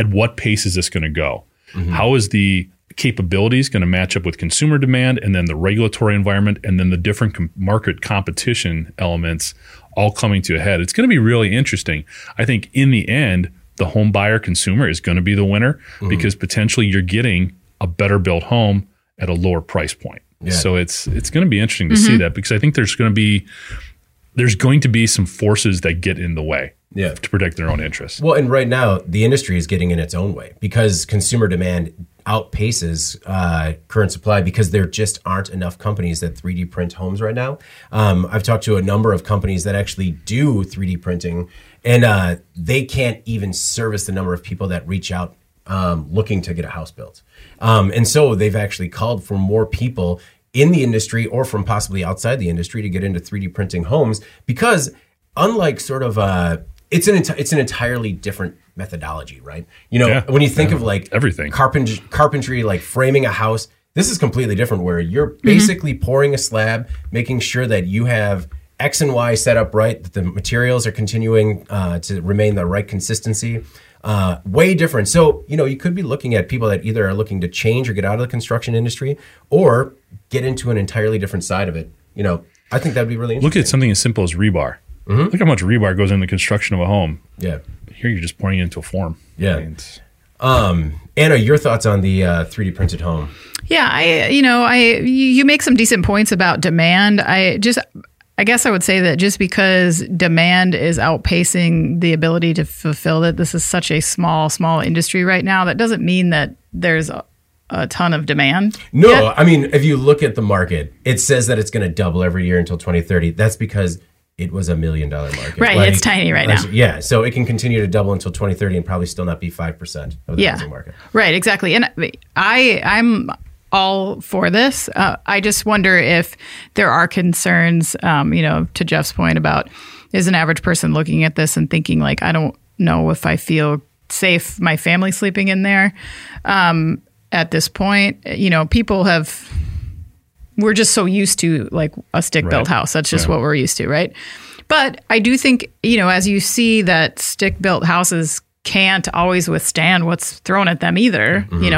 At what pace is this going to go? How is the capabilities going to match up with consumer demand and then the regulatory environment and then the different market competition elements all coming to a head? It's going to be really interesting. I think in the end, the home buyer consumer is going to be the winner because potentially you're getting a better built home at a lower price point. Yeah. So it's going to be interesting to see that, because I think there's going to be some forces that get in the way to protect their own interests. Well, and right now the industry is getting in its own way because consumer demand outpaces current supply, because there just aren't enough companies that 3D print homes right now. I've talked to a number of companies that actually do 3D printing, and they can't even service the number of people that reach out looking to get a house built. And so they've actually called for more people in the industry or from possibly outside the industry to get into 3D printing homes, because unlike sort of it's an entirely different methodology, right? You know, when you think of like everything, carpentry, like framing a house, this is completely different, where you're basically pouring a slab, making sure that you have X and Y set up right, that the materials are continuing to remain the right consistency. Way different. So, you know, you could be looking at people that either are looking to change or get out of the construction industry or get into an entirely different side of it. You know, I think that'd be really interesting. Look at something as simple as rebar. Look how much rebar goes into the construction of a home. Yeah. Here you're just pouring it into a form. Yeah. I mean, Anna, your thoughts on the 3D printed home? Yeah, you make some decent points about demand. I guess I would say that just because demand is outpacing the ability to fulfill it, this is such a small industry right now, that doesn't mean that there's a ton of demand. No, yet. I mean, if you look at the market, it says that it's going to double every year until 2030. That's because it was $1 million market. Right, like, it's tiny right now. Yeah, so it can continue to double until 2030 and probably still not be 5% of the housing market. Right, exactly. And I'm all for this. I just wonder if there are concerns, to Jeff's point, about is an average person looking at this and thinking like, I don't know if I feel safe, my family sleeping in there at this point. You know, we're just so used to like a stick-built house. That's just what we're used to, right? But I do think, as you see that stick-built houses can't always withstand what's thrown at them either. We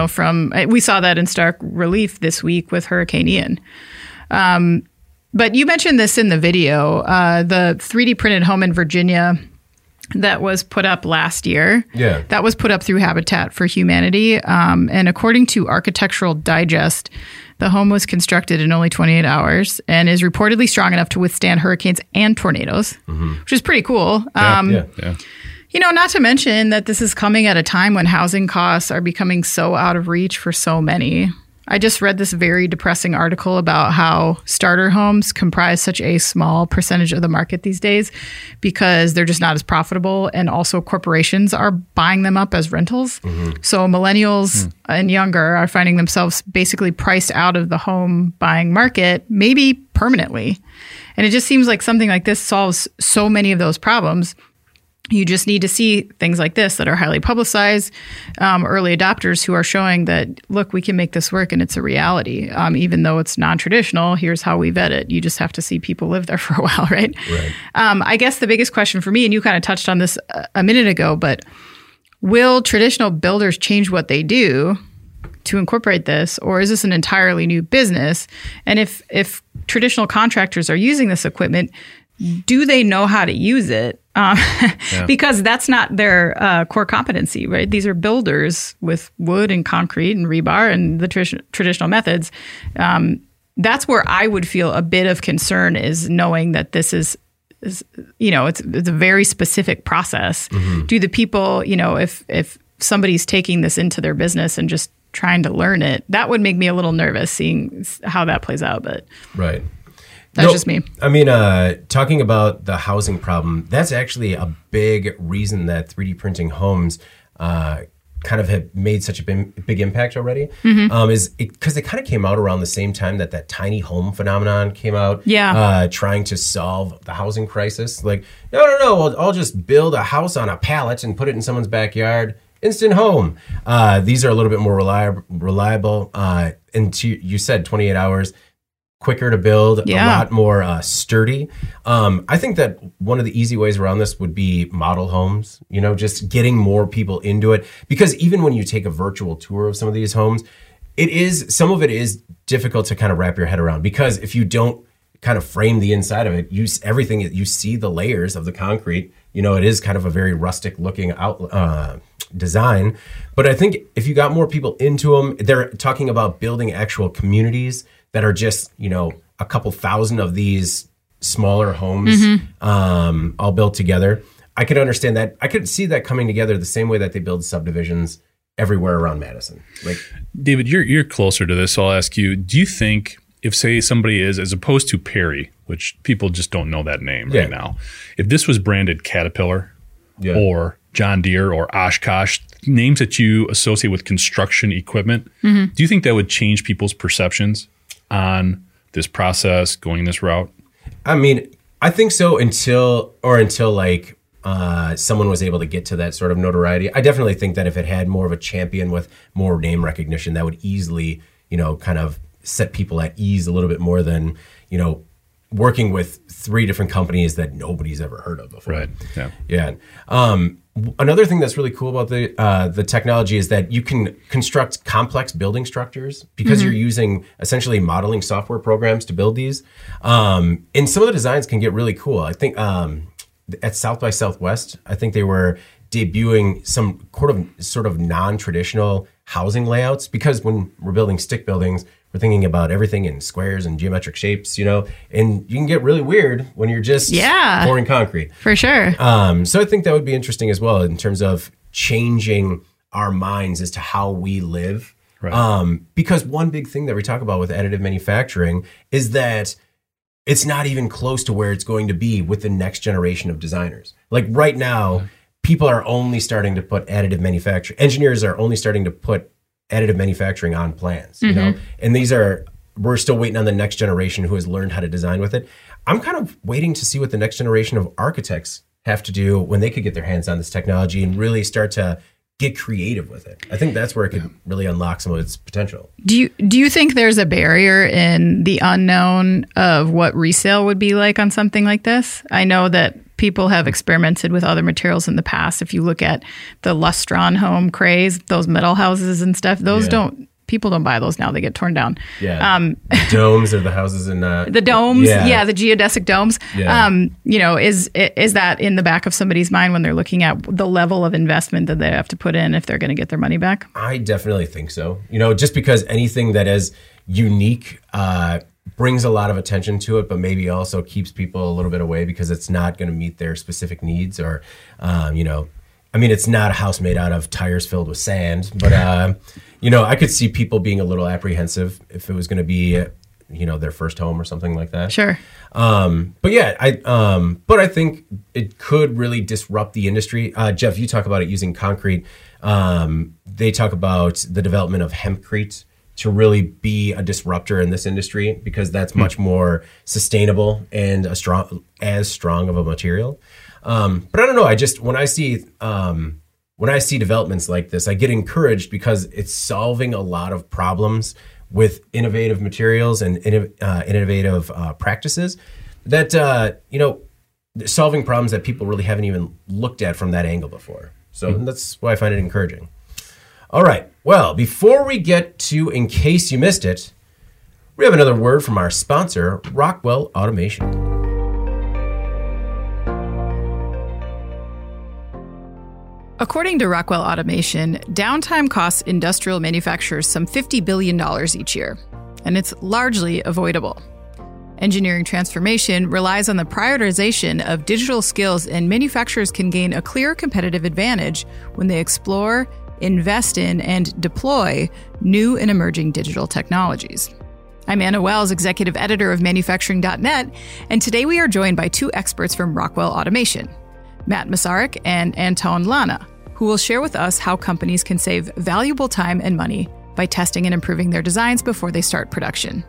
saw that in stark relief this week with Hurricane Ian. But you mentioned this in the video, the 3D printed home in Virginia that was put up last year. Yeah. That was put up through Habitat for Humanity. And according to Architectural Digest, the home was constructed in only 28 hours and is reportedly strong enough to withstand hurricanes and tornadoes, which is pretty cool. Not to mention that this is coming at a time when housing costs are becoming so out of reach for so many. I just read this very depressing article about how starter homes comprise such a small percentage of the market these days because they're just not as profitable, and also corporations are buying them up as rentals. So millennials and younger are finding themselves basically priced out of the home buying market, maybe permanently. And it just seems like something like this solves so many of those problems. You just need to see things like this that are highly publicized, early adopters who are showing that, look, we can make this work and it's a reality. Even though it's non-traditional, here's how we vet it. You just have to see people live there for a while, right? I guess the biggest question for me, and you kind of touched on this a minute ago, but will traditional builders change what they do to incorporate this, or is this an entirely new business? And if traditional contractors are using this equipment, do they know how to use it? Because that's not their core competency, right? These are builders with wood and concrete and rebar and the traditional methods. That's where I would feel a bit of concern, is knowing that this is it's a very specific process. Do the people, if somebody's taking this into their business and just trying to learn it, that would make me a little nervous seeing how that plays out. But right. That's just me. I mean, talking about the housing problem, that's actually a big reason that 3D printing homes kind of have made such a big impact already. Is because they kind of came out around the same time that tiny home phenomenon came out. Yeah. Trying to solve the housing crisis. Like, no, I'll just build a house on a pallet and put it in someone's backyard. Instant home. These are a little bit more reliable. And you said 28 hours. Quicker to build, a lot more sturdy. I think that one of the easy ways around this would be model homes, just getting more people into it. Because even when you take a virtual tour of some of these homes, some of it is difficult to kind of wrap your head around. Because if you don't kind of frame the inside of it, you see the layers of the concrete. It is kind of a very rustic looking design. But I think if you got more people into them, they're talking about building actual communities that are just, you know, a couple thousand of these smaller homes all built together. I could understand that. I could see that coming together the same way that they build subdivisions everywhere around Madison. Like, David, you're closer to this, so I'll ask you, do you think if, say, somebody is, as opposed to Peri, which people just don't know that name right now, if this was branded Caterpillar or John Deere or Oshkosh, names that you associate with construction equipment, do you think that would change people's perceptions on this process, going this route? I mean, I think so until like someone was able to get to that sort of notoriety. I definitely think that if it had more of a champion with more name recognition, that would easily, you know, kind of set people at ease a little bit more than, you know, working with three different companies that nobody's ever heard of before. Right. Yeah. Yeah. Another thing that's really cool about the technology is that you can construct complex building structures because you're using essentially modeling software programs to build these. And some of the designs can get really cool. I think at South by Southwest, I think they were debuting some sort of non-traditional housing layouts, because when we're building stick buildings, we're thinking about everything in squares and geometric shapes, you know, and you can get really weird when you're just pouring concrete. For sure. So I think that would be interesting as well in terms of changing our minds as to how we live. Right. Because one big thing that we talk about with additive manufacturing is that it's not even close to where it's going to be with the next generation of designers. Like right now, people are only starting to put additive manufacturing, engineers are only starting to put additive manufacturing on plans, you know, and we're still waiting on the next generation who has learned how to design with it. I'm kind of waiting to see what the next generation of architects have to do when they could get their hands on this technology and really start to get creative with it. I think that's where it could really unlock some of its potential. Do you think there's a barrier in the unknown of what resale would be like on something like this? I know that people have experimented with other materials in the past. If you look at the Lustron home craze, those metal houses and stuff, those people don't buy those now. They get torn down. Yeah. Domes or the houses in the domes. Yeah. The geodesic domes. Yeah. You know, is that in the back of somebody's mind when they're looking at the level of investment that they have to put in if they're going to get their money back? I definitely think so. You know, just because anything that is unique, brings a lot of attention to it, but maybe also keeps people a little bit away because it's not going to meet their specific needs, or, you know, I mean, it's not a house made out of tires filled with sand, but, you know, I could see people being a little apprehensive if it was going to be, you know, their first home or something like that. Sure. But yeah, I think it could really disrupt the industry. Jeff, you talk about it using concrete. They talk about the development of hempcrete to really be a disruptor in this industry, because that's much more sustainable and as strong of a material. But I don't know. I just, when I see developments like this, I get encouraged because it's solving a lot of problems with innovative materials and innovative practices that, you know, solving problems that people really haven't even looked at from that angle before. So that's why I find it encouraging. All right. Well, before we get to In Case You Missed It, we have another word from our sponsor, Rockwell Automation. According to Rockwell Automation, downtime costs industrial manufacturers some $50 billion each year, and it's largely avoidable. Engineering transformation relies on the prioritization of digital skills, and manufacturers can gain a clear competitive advantage when they explore, invest in, and deploy new and emerging digital technologies. I'm Anna Wells, executive editor of Manufacturing.net, and today we are joined by two experts from Rockwell Automation, Matt Masaryk and Anton Lana, who will share with us how companies can save valuable time and money by testing and improving their designs before they start production.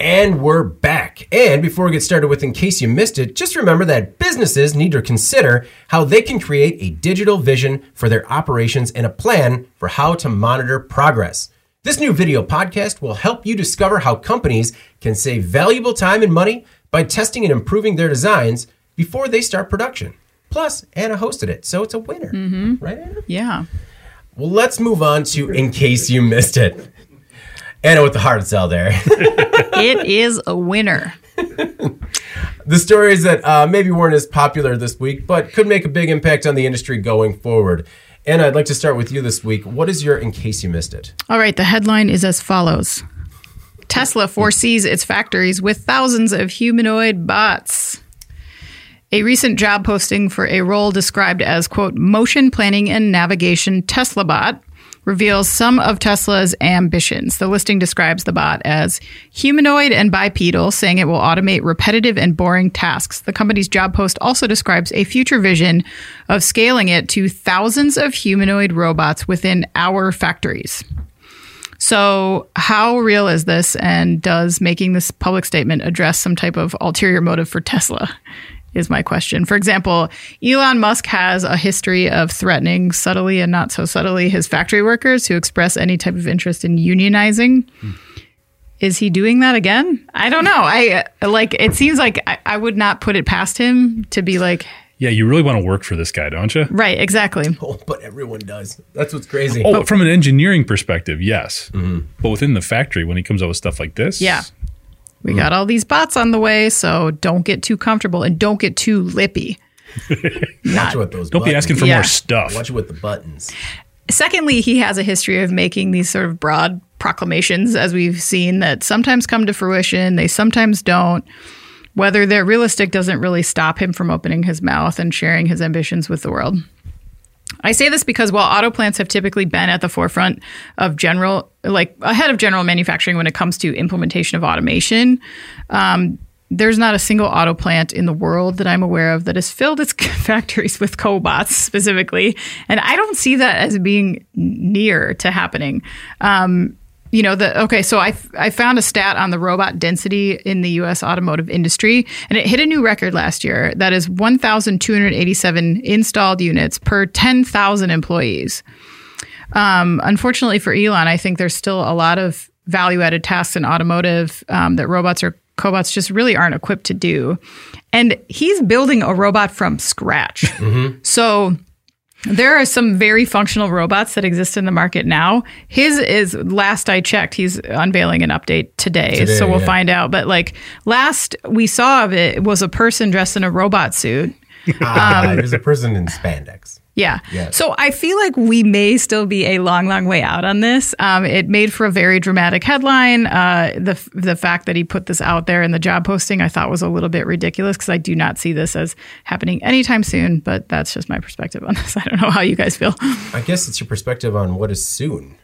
And we're back. And before we get started with In Case You Missed It, just remember that businesses need to consider how they can create a digital vision for their operations and a plan for how to monitor progress. This new video podcast will help you discover how companies can save valuable time and money by testing and improving their designs before they start production. Plus, Anna hosted it, so it's a winner. Mm-hmm. Right, Anna? Yeah. Well, let's move on to In Case You Missed It. Anna with the hard sell there. It is a winner. The stories that maybe weren't as popular this week, but could make a big impact on the industry going forward. Anna, I'd like to start with you this week. What is your in case you missed it? All right. The headline is as follows. Tesla foresees its factories with thousands of humanoid bots. A recent job posting for a role described as, quote, motion planning and navigation Tesla bot reveals some of Tesla's ambitions. The listing describes the bot as humanoid and bipedal, saying it will automate repetitive and boring tasks. The company's job post also describes a future vision of scaling it to thousands of humanoid robots within our factories. So how real is this, and does making this public statement address some type of ulterior motive for Tesla? Is my question. For example, Elon Musk has a history of threatening subtly and not so subtly his factory workers who express any type of interest in unionizing. Is he doing that again? I don't know. It seems like I would not put it past him to be like, yeah, you really want to work for this guy, don't you? Right, exactly. Oh, but everyone does. That's what's crazy. Oh, but from an engineering perspective, yes. Mm-hmm. But within the factory, when he comes out with stuff like this. Yeah. We got all these bots on the way, so don't get too comfortable and don't get too lippy. Watch what those don't buttons. Be asking for more stuff. Watch with the buttons. Secondly, he has a history of making these sort of broad proclamations, as we've seen, that sometimes come to fruition. They sometimes don't. Whether they're realistic doesn't really stop him from opening his mouth and sharing his ambitions with the world. I say this because while auto plants have typically been at the forefront of ahead of general manufacturing when it comes to implementation of automation, there's not a single auto plant in the world that I'm aware of that has filled its factories with cobots specifically. And I don't see that as being near to happening. I found a stat on the robot density in the U.S. automotive industry, and it hit a new record last year. That is 1,287 installed units per 10,000 employees. Unfortunately for Elon, I think there's still a lot of value-added tasks in automotive that robots or cobots just really aren't equipped to do. And he's building a robot from scratch. Mm-hmm. So there are some very functional robots that exist in the market now. His is, last I checked, he's unveiling an update today so we'll find out. But last we saw of it was a person dressed in a robot suit. There's a person in spandex. Yeah. Yes. So I feel like we may still be a long, long way out on this. It made for a very dramatic headline. The fact that he put this out there in the job posting I thought was a little bit ridiculous because I do not see this as happening anytime soon. But that's just my perspective on this. I don't know how you guys feel. I guess it's your perspective on what is soon.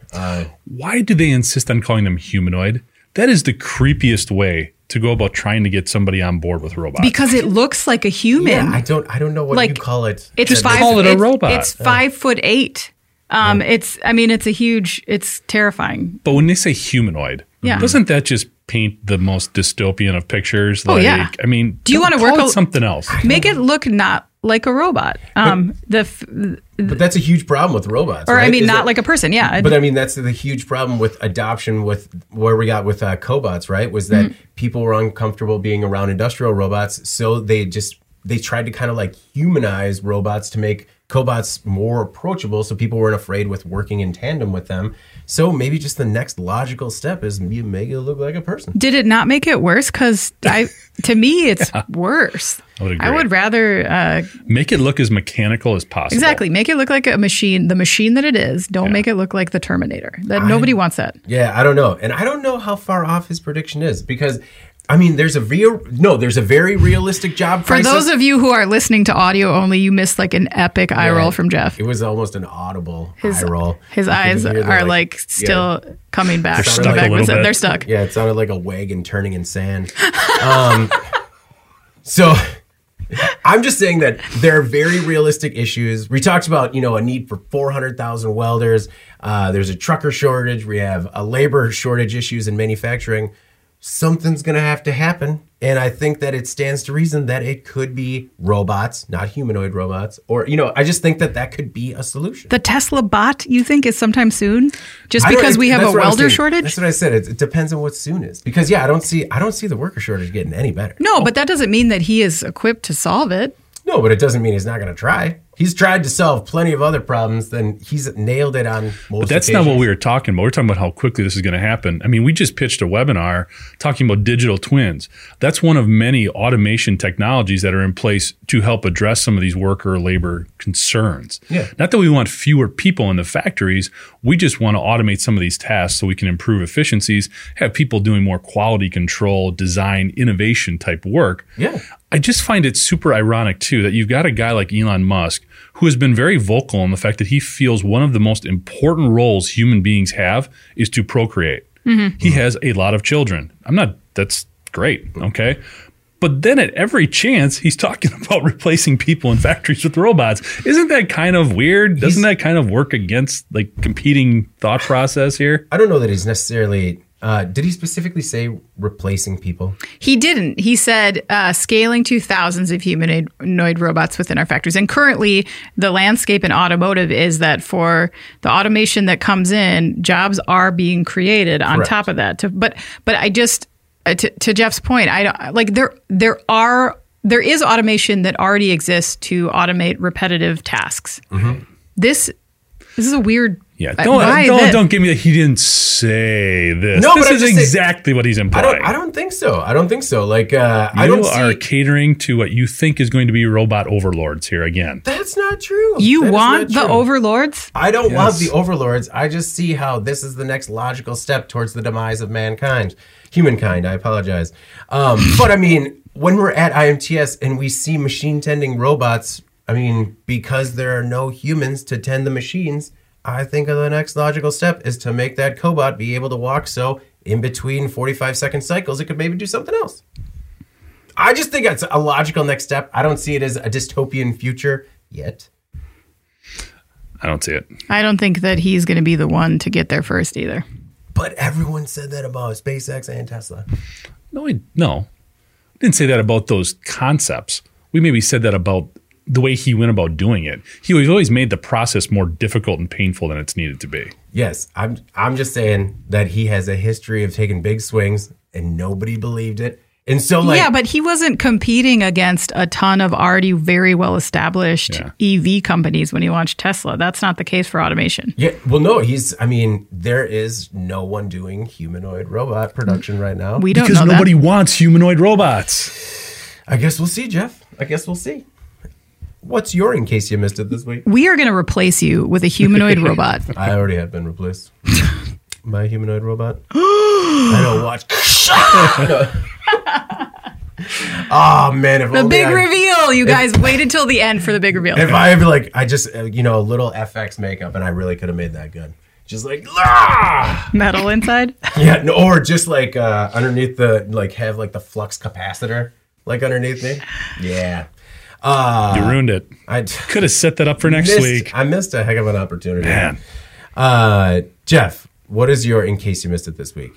Why do they insist on calling them humanoid? That is the creepiest way to go about trying to get somebody on board with robots. Because it looks like a human. Yeah, I don't know what you call it. Just call it a robot. It's 5'8". It's terrifying. But when they say humanoid, doesn't that just paint the most dystopian of pictures? Do you want to work on something else? Make it look not like a robot. But that's a huge problem with robots. Or, right? Like a person, yeah. But, that's the huge problem with adoption with where we got with cobots, right? Was that people were uncomfortable being around industrial robots, so they tried to kind of humanize robots to make cobots more approachable so people weren't afraid with working in tandem with them. So maybe just the next logical step is you make it look like a person. Did it not make it worse? Because to me, it's worse. I would rather... make it look as mechanical as possible. Exactly. Make it look like a machine, the machine that it is. Don't make it look like the Terminator. Nobody wants that. Yeah, I don't know. And I don't know how far off his prediction is because... there's a very realistic job crisis. For those of you who are listening to audio only, you missed an epic eye roll from Jeff. It was almost an audible eye roll. His eyes are still coming back. They're stuck. Yeah, it sounded like a wagon turning in sand. So I'm just saying that there are very realistic issues. We talked about, a need for 400,000 welders. There's a trucker shortage. We have a labor shortage issues in manufacturing. Something's going to have to happen, and I think that it stands to reason that it could be robots, not humanoid robots, or, I just think that could be a solution. The Tesla bot, you think, is sometime soon? Just because we have a welder shortage? That's what I said. It depends on what soon is. Because, I don't see the worker shortage getting any better. No, but that doesn't mean that he is equipped to solve it. No, but it doesn't mean he's not going to try. He's tried to solve plenty of other problems, then he's nailed it on most But that's occasions. Not what we were talking about. We're talking about how quickly this is going to happen. I mean, we just pitched a webinar talking about digital twins. That's one of many automation technologies that are in place to help address some of these worker labor concerns. Yeah. Not that we want fewer people in the factories. We just want to automate some of these tasks so we can improve efficiencies, have people doing more quality control, design, innovation type work. Yeah. I just find it super ironic, too, that you've got a guy like Elon Musk who has been very vocal on the fact that he feels one of the most important roles human beings have is to procreate. Mm-hmm. He has a lot of children. That's great, okay? But then at every chance, he's talking about replacing people in factories with robots. Isn't that kind of weird? Doesn't that kind of work against like competing thought process here? I don't know that he's necessarily... did he specifically say replacing people? He didn't. He said scaling to thousands of humanoid robots within our factories. And currently, the landscape in automotive is that for the automation that comes in, jobs are being created on Correct. Top of that. But I just to Jeff's point, I don't like there is automation that already exists to automate repetitive tasks. Mm-hmm. This is a weird. Yeah, don't give me that he didn't say this. No, this is exactly what he's implying. I don't think so. I don't think so. Like, you are catering to what you think is going to be robot overlords here again. That's not true. You want the overlords? I don't want the overlords. I just see how this is the next logical step towards the demise of humankind. I apologize. But I mean, when we're at IMTS and we see machine tending robots, I mean, because there are no humans to tend the machines. I think the next logical step is to make that cobot be able to walk so in between 45-second cycles it could maybe do something else. I just think that's a logical next step. I don't see it as a dystopian future yet. I don't see it. I don't think that he's going to be the one to get there first either. But everyone said that about SpaceX and Tesla. No, I didn't say that about those concepts. We maybe said that about the way he went about doing it. He always made the process more difficult and painful than it's needed to be. Yes, I'm just saying that he has a history of taking big swings and nobody believed it. And so yeah, but he wasn't competing against a ton of already very well-established EV companies when he launched Tesla. That's not the case for automation. Yeah, well, no, there is no one doing humanoid robot production right now. We don't because nobody wants humanoid robots. I guess we'll see, Jeff. What's your in case you missed it this week? We are going to replace you with a humanoid robot. I already have been replaced by a humanoid robot. I don't watch. Oh, man. Reveal. You guys waited till the end for the big reveal. If I ever a little FX makeup and I really could have made that good. Just metal inside? Yeah. No, or just underneath the, have the flux capacitor underneath me. Yeah. You ruined it. I could have set that up for next week. I missed a heck of an opportunity. Man. Jeff, what is your in case you missed it this week?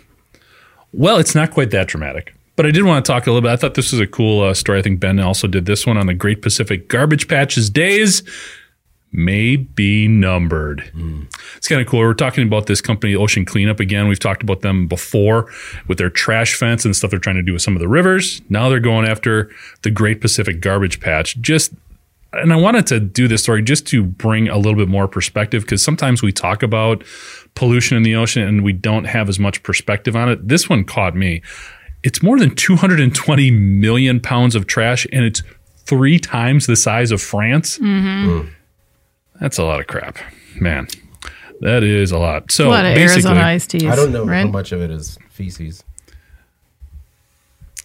Well, it's not quite that dramatic, but I did want to talk a little bit. I thought this was a cool story. I think Ben also did this one on the Great Pacific Garbage Patches days. May be numbered. Mm. It's kind of cool. We're talking about this company, Ocean Cleanup, again. We've talked about them before with their trash fence and stuff they're trying to do with some of the rivers. Now they're going after the Great Pacific Garbage Patch. And I wanted to do this story just to bring a little bit more perspective, because sometimes we talk about pollution in the ocean and we don't have as much perspective on it. This one caught me. It's more than 220 million pounds of trash, and it's 3 times the size of France. Mm-hmm. That's a lot of crap, man. That is a lot. So a lot of Arizona iced teas. I don't know how much of it is feces.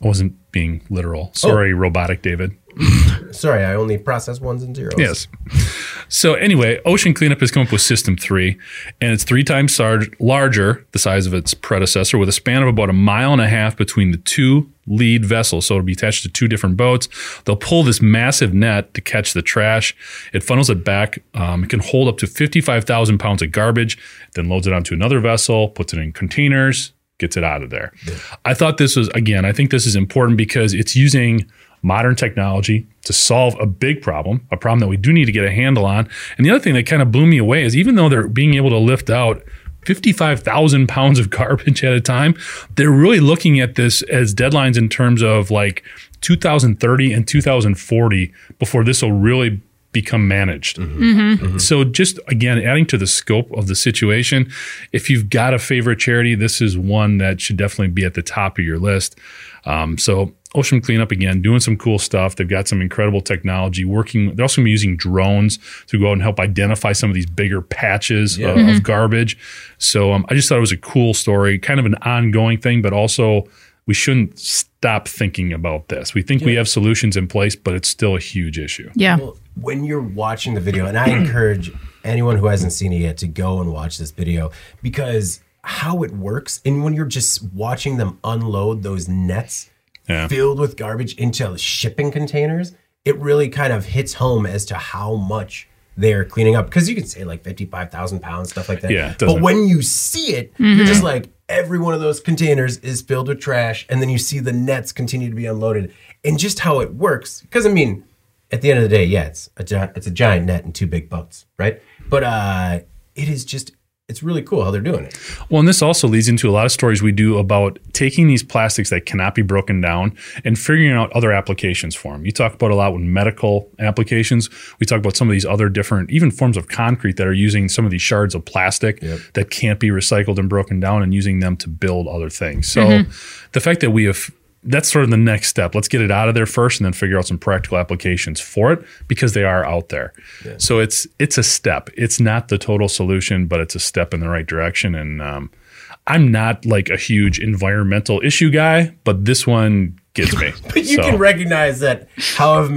I wasn't being literal. Sorry, robotic David. Sorry, I only process 1s and 0s. Yes. So anyway, Ocean Cleanup has come up with System 3, and it's 3 times larger, the size of its predecessor, with a span of about 1.5 miles between the 2 lead vessels. So it'll be attached to 2 different boats. They'll pull this massive net to catch the trash. It funnels it back. It can hold up to 55,000 pounds of garbage, then loads it onto another vessel, puts it in containers, gets it out of there. Yeah. I think this is important because it's using modern technology to solve a big problem, a problem that we do need to get a handle on. And the other thing that kind of blew me away is even though they're being able to lift out 55,000 pounds of garbage at a time, they're really looking at this as deadlines in terms of 2030 and 2040 before this will really become managed. So just, again, adding to the scope of the situation, if you've got a favorite charity, this is one that should definitely be at the top of your list. So Ocean Cleanup, again, doing some cool stuff. They've got some incredible technology working. They're also going to be using drones to go out and help identify some of these bigger patches of garbage. So I just thought it was a cool story, kind of an ongoing thing, but also we shouldn't stop thinking about this. We think we have solutions in place, but it's still a huge issue. Well, when you're watching the video, and I encourage anyone who hasn't seen it yet to go and watch this video, because how it works, and when you're just watching them unload those nets filled with garbage into shipping containers, it really kind of hits home as to how much they're cleaning up. Because you can say like 55,000 pounds, stuff like that. But when you see it, you're just like, every one of those containers is filled with trash. And then you see the nets continue to be unloaded. And just how it works, because I mean, at the end of the day, it's a giant net and two big boats, right? But it is just... it's really cool how they're doing it. Well, and this also leads into a lot of stories we do about taking these plastics that cannot be broken down and figuring out other applications for them. You talk about a lot with medical applications. We talk about some of these other different, even forms of concrete that are using some of these shards of plastic that can't be recycled and broken down and using them to build other things. So the fact that we have, that's sort of the next step. Let's get it out of there first and then figure out some practical applications for it, because they are out there. So it's a step. It's not the total solution, but it's a step in the right direction. And I'm not like a huge environmental issue guy, but this one gets me. But you can recognize that however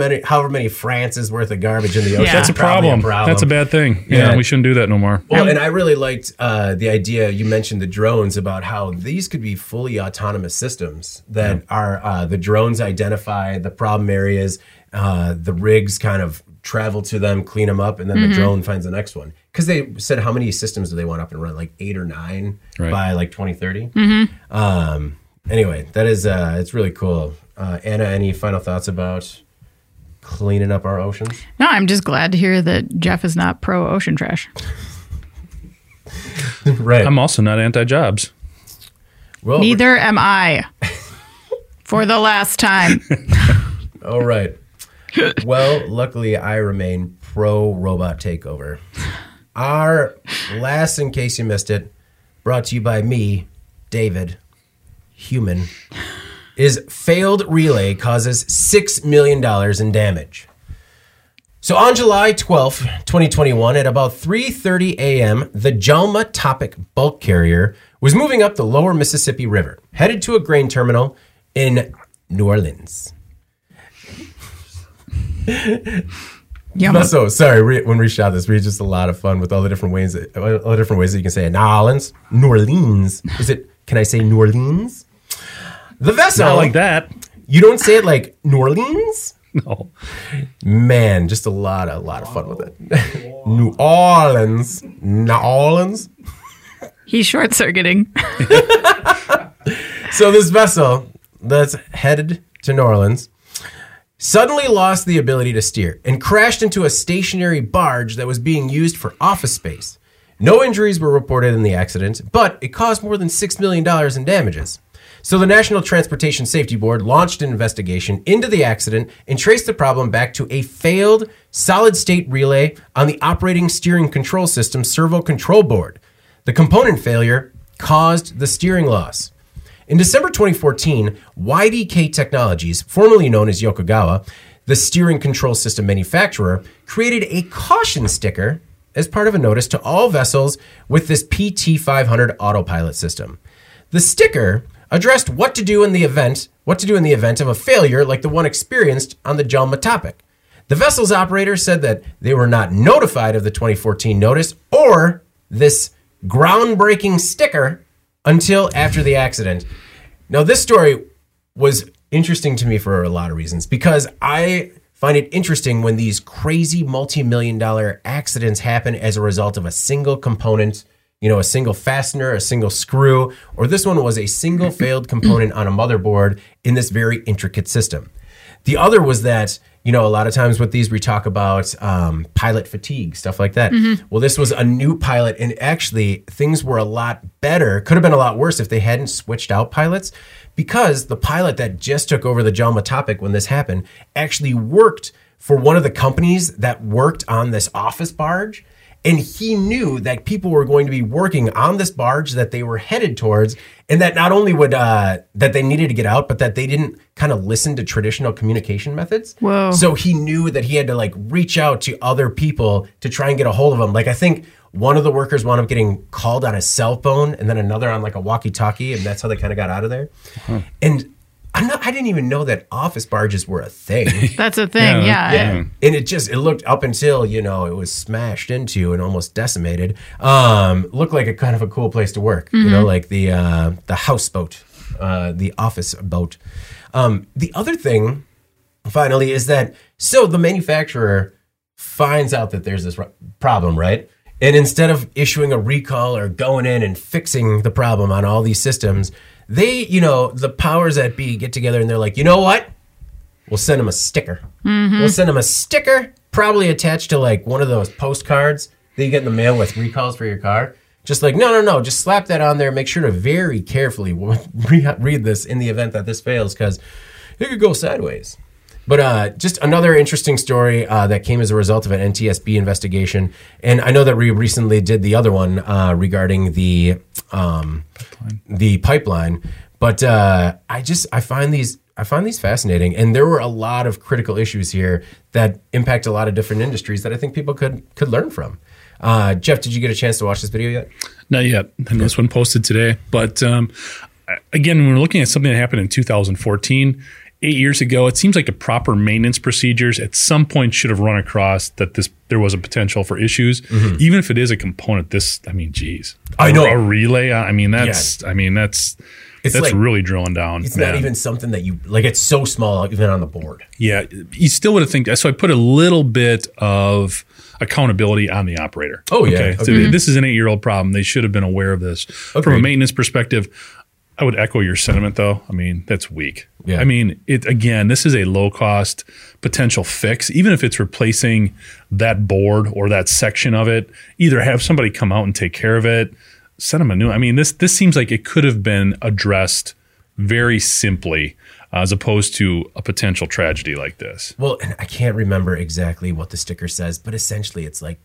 many France's worth of garbage in the ocean. That's a problem. That's a bad thing. Yeah, we shouldn't do that no more. Well, and I really liked the idea you mentioned, the drones, about how these could be fully autonomous systems that are the drones identify the problem areas, the rigs kind of travel to them, clean them up, and then the drone finds the next one. Because they said how many systems do they want up and running, like 8 or 9 by like 2030. Anyway, that is it's really cool. Anna, any final thoughts about cleaning up our oceans? No, I'm just glad to hear that Jeff is not pro ocean trash. Right. I'm also not anti-jobs. Well, neither am I. For the last time. All right. Well, luckily I remain pro robot takeover. Our last, in case you missed it, brought to you by me, David. Human is failed relay causes $6 million in damage. So on July 12th, 2021, at about 3:30 a.m., the Jalma Topic bulk carrier was moving up the lower Mississippi River, headed to a grain terminal in New Orleans. So sorry, when we shot this, we had just a lot of fun with all the different ways that you can say New Orleans. Is it? Can I say New Orleans? The vessel. Not like that. You don't say it like New Orleans? No. Man, just a lot of fun with it. New Orleans. He's short-circuiting. So this vessel that's headed to New Orleans suddenly lost the ability to steer and crashed into a stationary barge that was being used for office space. No injuries were reported in the accident, but it caused more than $6 million in damages. So the National Transportation Safety Board launched an investigation into the accident and traced the problem back to a failed solid-state relay on the operating steering control system servo control board. The component failure caused the steering loss. In December 2014, YDK Technologies, formerly known as Yokogawa, the steering control system manufacturer, created a caution sticker as part of a notice to all vessels with this PT500 autopilot system. The sticker addressed what to do in the event of a failure like the one experienced on the Jalma Topic. The vessel's operator said that they were not notified of the 2014 notice or this groundbreaking sticker until after the accident. Now, this story was interesting to me for a lot of reasons, because I find it interesting when these crazy multi-million-dollar accidents happen as a result of a single component, a single fastener, a single screw, or this one was a single failed component on a motherboard in this very intricate system. The other was that, a lot of times with these, we talk about pilot fatigue, stuff like that. Well, this was a new pilot, and actually things were a lot better, could have been a lot worse if they hadn't switched out pilots, because the pilot that just took over the Jalma Topic when this happened actually worked for one of the companies that worked on this office barge. And he knew that people were going to be working on this barge that they were headed towards, and that not only would that they needed to get out, but that they didn't kind of listen to traditional communication methods. Whoa. So he knew that he had to like reach out to other people to try and get a hold of them. Like I think one of the workers wound up getting called on a cell phone, and then another on like a walkie-talkie, and that's how they kind of got out of there. Uh-huh. And I didn't even know that office barges were a thing. That's a thing, yeah. And it looked, up until, you know, it was smashed into and almost decimated, looked like a kind of a cool place to work. Mm-hmm. You know, like the houseboat, the office boat. The other thing, finally, is that, so the manufacturer finds out that there's this problem, right? And instead of issuing a recall or going in and fixing the problem on all these systems, they, you know, the powers that be get together and they're like, you know what? We'll send them a sticker. Mm-hmm. We'll send them a sticker, probably attached to like one of those postcards that you get in the mail with recalls for your car. Just like, no, just slap that on there. Make sure to very carefully read this in the event that this fails, because it could go sideways. But just another interesting story that came as a result of an NTSB investigation. And I know that we recently did the other one regarding the pipeline. But I find these fascinating. And there were a lot of critical issues here that impact a lot of different industries that I think people could learn from. Jeff, did you get a chance to watch this video yet? Not yet. And this one posted today. But again, when we're looking at something that happened in 2014, 8 years ago, it seems like the proper maintenance procedures at some point should have run across that there was a potential for issues, mm-hmm. even if it is a component. This, I mean, geez, I know a relay. I mean, that's, yeah. I mean, that's like, really drilling down. It's not even something that you like. It's so small, even on the board. Yeah, you still would have think. So I put a little bit of accountability on the operator. Oh yeah, okay? So this is an 8-year-old problem. They should have been aware of this from a maintenance perspective. I would echo your sentiment, though. I mean, that's weak. Yeah. I mean, this is a low-cost potential fix. Even if it's replacing that board or that section of it, either have somebody come out and take care of it, send them a new. I mean, this seems like it could have been addressed very simply as opposed to a potential tragedy like this. Well, and I can't remember exactly what the sticker says, but essentially it's like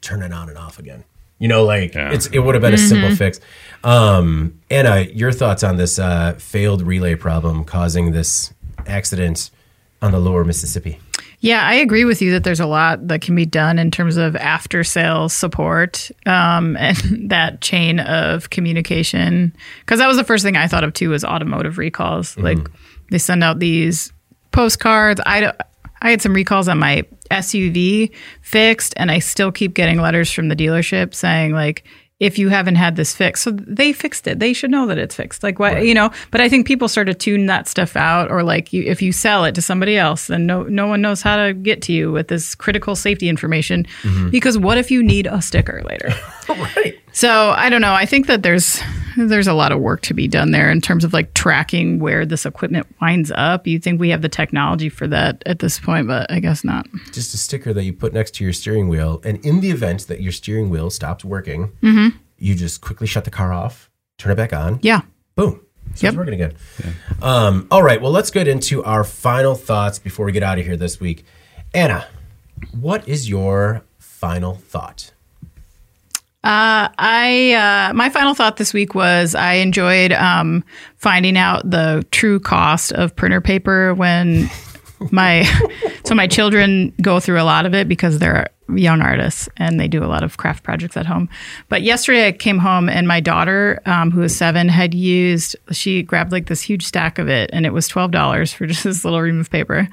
turn it on and off again. You know, like it would have been a simple fix. Anna, your thoughts on this failed relay problem causing this accident on the lower Mississippi? Yeah, I agree with you that there's a lot that can be done in terms of after sales support and that chain of communication. Because that was the first thing I thought of, too, was automotive recalls. Mm-hmm. Like they send out these postcards. I had some recalls on my SUV fixed, and I still keep getting letters from the dealership saying, like, if you haven't had this fixed. So they fixed it. They should know that it's fixed. Like, what, you know, but I think people sort of tune that stuff out, or like if you sell it to somebody else, then no one knows how to get to you with this critical safety information, because what if you need a sticker later? Right. So I don't know. I think that there's a lot of work to be done there in terms of like tracking where this equipment winds up. You'd think we have the technology for that at this point, but I guess not. Just a sticker that you put next to your steering wheel. And in the event that your steering wheel stops working, you just quickly shut the car off, turn it back on. Yeah. Boom. So it's working again. Yeah. All right. Well, let's get into our final thoughts before we get out of here this week. Anna, what is your final thought? My final thought this week was I enjoyed finding out the true cost of printer paper when my children go through a lot of it because they're young artists and they do a lot of craft projects at home. But yesterday I came home and my daughter, who is 7, she grabbed like this huge stack of it, and it was $12 for just this little ream of paper.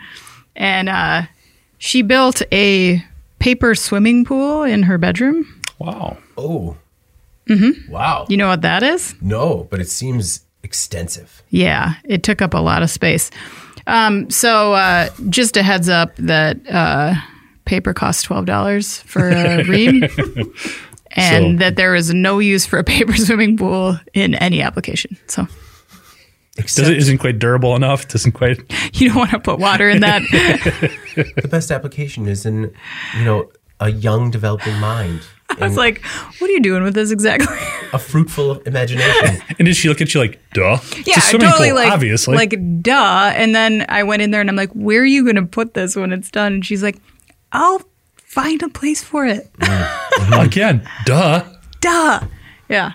And she built a paper swimming pool in her bedroom. Wow. Oh. Mm-hmm. Wow. You know what that is? No, but it seems extensive. Yeah, it took up a lot of space. So just a heads up that paper costs $12 for a ream, and that there is no use for a paper swimming pool in any application. So. It isn't quite durable enough. Doesn't quite. You don't want to put water in that. The best application is in, you know, a young developing mind. I was like, what are you doing with this exactly? A fruitful imagination. And did she look at you like, duh? Yeah, totally pool, like, obviously. Like, duh. And then I went in there and I'm like, where are you going to put this when it's done? And she's like, I'll find a place for it. Again, duh. Duh. Yeah.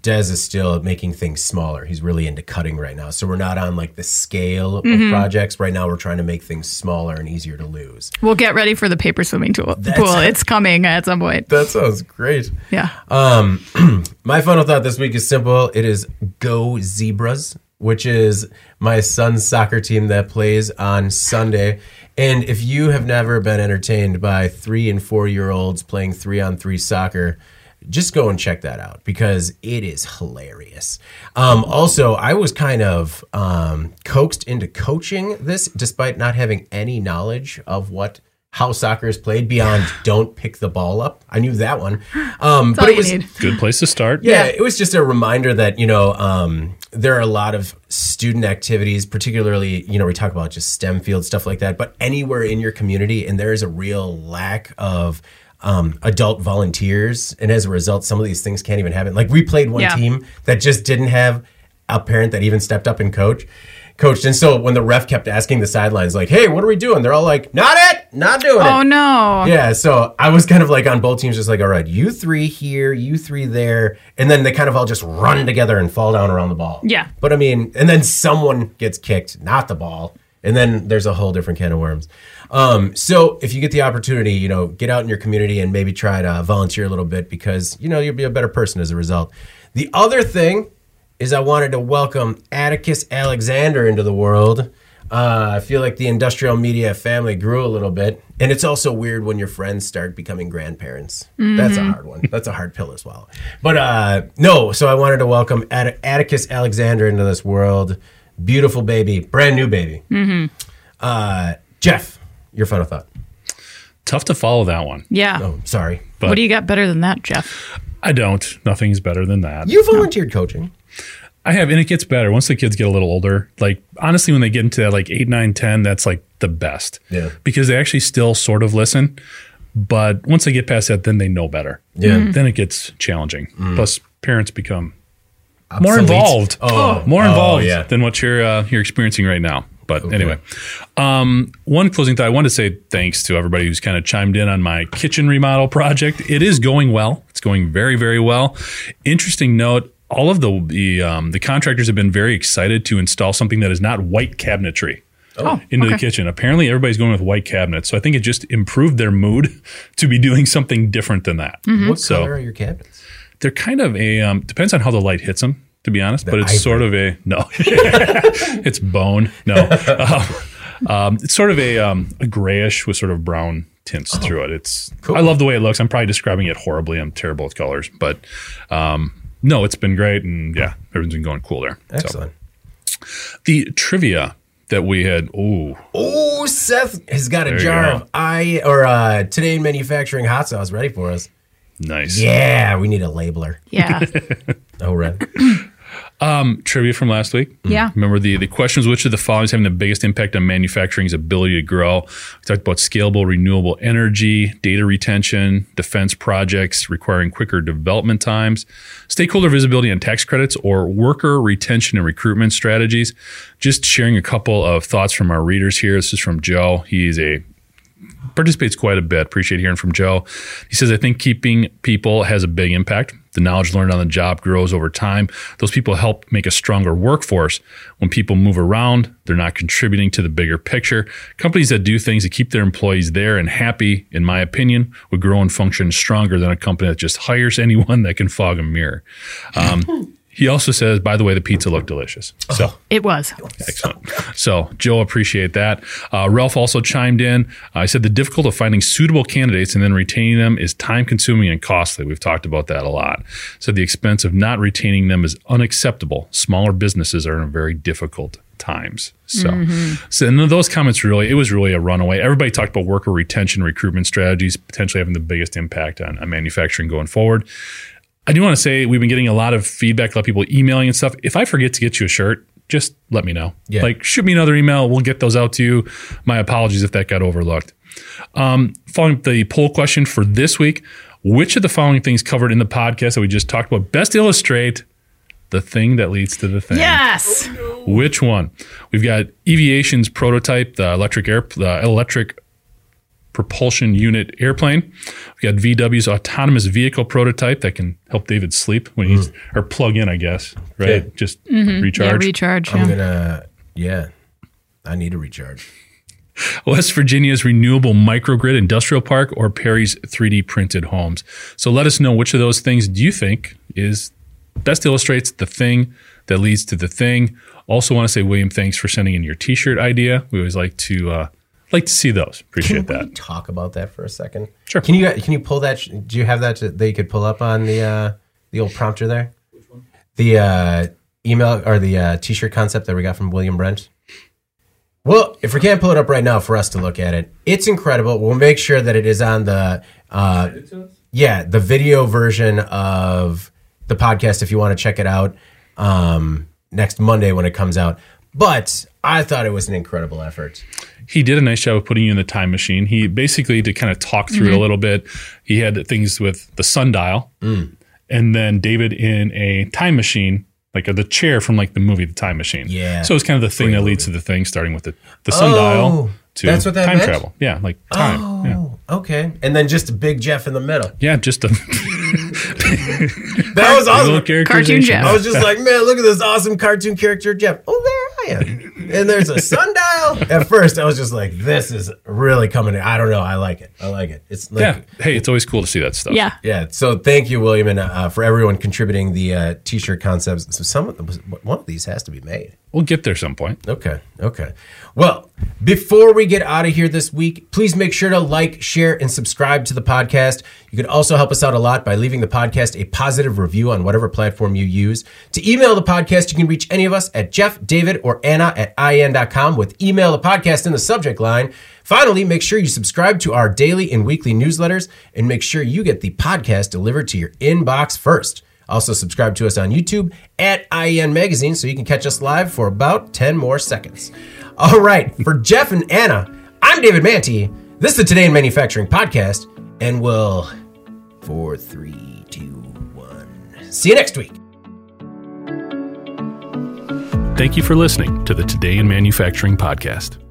Des is still making things smaller. He's really into cutting right now. So we're not on like the scale of projects. Right now we're trying to make things smaller and easier to lose. We'll get ready for the paper swimming pool. It's coming at some point. That sounds great. Yeah. My final thought this week is simple. It is Go Zebras, which is my son's soccer team that plays on Sunday. And if you have never been entertained by 3 and 4 year olds playing 3-on-3 soccer, just go and check that out because it is hilarious. Also, I was kind of coaxed into coaching this despite not having any knowledge of how soccer is played beyond don't pick the ball up. I knew that one. But it was a good place to start. Yeah, it was just a reminder that, there are a lot of student activities, particularly, we talk about just STEM fields, stuff like that, but anywhere in your community, and there is a real lack of adult volunteers. And as a result, some of these things can't even happen. Like we played one team that just didn't have a parent that even stepped up and coached. And so when the ref kept asking the sidelines, like, hey, what are we doing? They're all like, not doing it. Oh, no. Yeah. So I was kind of like on both teams, just like, all right, you three here, you three there. And then they kind of all just run together and fall down around the ball. Yeah. But I mean, and then someone gets kicked, not the ball. And then there's a whole different can of worms. So if you get the opportunity, get out in your community and maybe try to volunteer a little bit because, you'll be a better person as a result. The other thing is I wanted to welcome Atticus Alexander into the world. I feel like the industrial media family grew a little bit. And it's also weird when your friends start becoming grandparents. Mm-hmm. That's a hard one. That's a hard pill as well. But so I wanted to welcome Atticus Alexander into this world. Beautiful baby, brand new baby. Mm-hmm. Jeff, your final thought. Tough to follow that one. Yeah. Oh, sorry. But what do you got better than that, Jeff? I don't. Nothing's better than that. You volunteered coaching. I have, and it gets better. Once the kids get a little older, like, honestly, when they get into that, like, 8, 9, 10, that's, like, the best. Yeah. Because they actually still sort of listen. But once they get past that, then they know better. Yeah. Mm-hmm. Then it gets challenging. Mm. Plus, parents become more involved. Than what you're experiencing right now. But anyway, one closing thought. I wanted to say thanks to everybody who's kind of chimed in on my kitchen remodel project. It is going well. It's going very, very well. Interesting note, all of the contractors have been very excited to install something that is not white cabinetry into the kitchen. Apparently, everybody's going with white cabinets. So I think it just improved their mood to be doing something different than that. Mm-hmm. What color are your cabinets? They're kind of a depends on how the light hits them, to be honest, but it's sort of a, no, it's bone. No, it's sort of a grayish with sort of brown tints through it. It's cool. I love the way it looks. I'm probably describing it horribly. I'm terrible with colors, but no, it's been great. And yeah, everything's been going cool there. Excellent. So. The trivia that we had. Oh, Seth has got a jar of Today in Manufacturing hot sauce ready for us. Nice. Yeah, we need a labeler. Yeah. Oh, right. Trivia from last week. Yeah. Remember the questions, which of the following is having the biggest impact on manufacturing's ability to grow? We talked about scalable, renewable energy, data retention, defense projects requiring quicker development times, stakeholder visibility and tax credits, or worker retention and recruitment strategies. Just sharing a couple of thoughts from our readers here. This is from Joe. He's participates quite a bit. Appreciate hearing from Joe. He says, I think keeping people has a big impact. The knowledge learned on the job grows over time. Those people help make a stronger workforce. When people move around, they're not contributing to the bigger picture. Companies that do things to keep their employees there and happy, in my opinion, would grow and function stronger than a company that just hires anyone that can fog a mirror. He also says, by the way, the pizza looked delicious. So it was. Excellent. So, Joe, appreciate that. Ralph also chimed in. He said the difficulty of finding suitable candidates and then retaining them is time-consuming and costly. We've talked about that a lot. So the expense of not retaining them is unacceptable. Smaller businesses are in a very difficult times. So and those comments it was really a runaway. Everybody talked about worker retention, recruitment strategies, potentially having the biggest impact on manufacturing going forward. I do want to say we've been getting a lot of feedback, a lot of people emailing and stuff. If I forget to get you a shirt, just let me know. Yeah. Like, shoot me another email. We'll get those out to you. My apologies if that got overlooked. Following up the poll question for this week, which of the following things covered in the podcast that we just talked about best illustrate the thing that leads to the thing? Yes. Oh, no. Which one? We've got Eviation's prototype, the electric propulsion unit airplane. We've got VW's autonomous vehicle prototype that can help David sleep when he's or plug in, I guess. Right? Yeah. Just recharge. Yeah, recharge. I need to recharge. West Virginia's renewable microgrid industrial park or Peri's 3D printed homes. So let us know which of those things do you think is best illustrates the thing that leads to the thing. Also want to say, William, thanks for sending in your t-shirt idea. We always like to see those. Appreciate that. Can we talk about that for a second? Sure. Can you pull that? Do you have that that you could pull up on the old prompter there? Which one? The email or the t-shirt concept that we got from William Brent. Well, if we can't pull it up right now for us to look at it, it's incredible. We'll make sure that it is on the the video version of the podcast if you want to check it out next Monday when it comes out. But I thought it was an incredible effort. He did a nice job of putting you in the time machine. He basically, to kind of talk through it a little bit, he had things with the sundial and then David in a time machine. Like the chair from like the movie The Time Machine. Yeah. So it's kind of the thing that leads to the thing, starting with the sundial to that's what that time meant? Travel. Yeah, like time. Oh, yeah. Okay. And then just a big Jeff in the middle. Yeah, just a... that was awesome. Cartoon Jeff. I was just like, man, look at this awesome cartoon character Jeff. Oh, there I am. And there's a sundial. At first, I was just like, this is really coming in. I don't know. I like it. It's like, yeah. Hey, it's always cool to see that stuff. Yeah. Yeah. So thank you, William, and for everyone contributing the t-shirt concepts. So one of these has to be made. We'll get there some point. Okay. Well, before we get out of here this week, please make sure to like, share, and subscribe to the podcast. You can also help us out a lot by leaving the podcast a positive review on whatever platform you use. To email the podcast, you can reach any of us at Jeff, David, or Anna at IN.com with email the podcast in the subject line. Finally, make sure you subscribe to our daily and weekly newsletters and make sure you get the podcast delivered to your inbox first. Also, subscribe to us on YouTube at IEN Magazine so you can catch us live for about 10 more seconds. All right, for Jeff and Anna, I'm David Manti. This is the Today in Manufacturing podcast, and we'll 4, 3, 2, 1. See you next week. Thank you for listening to the Today in Manufacturing podcast.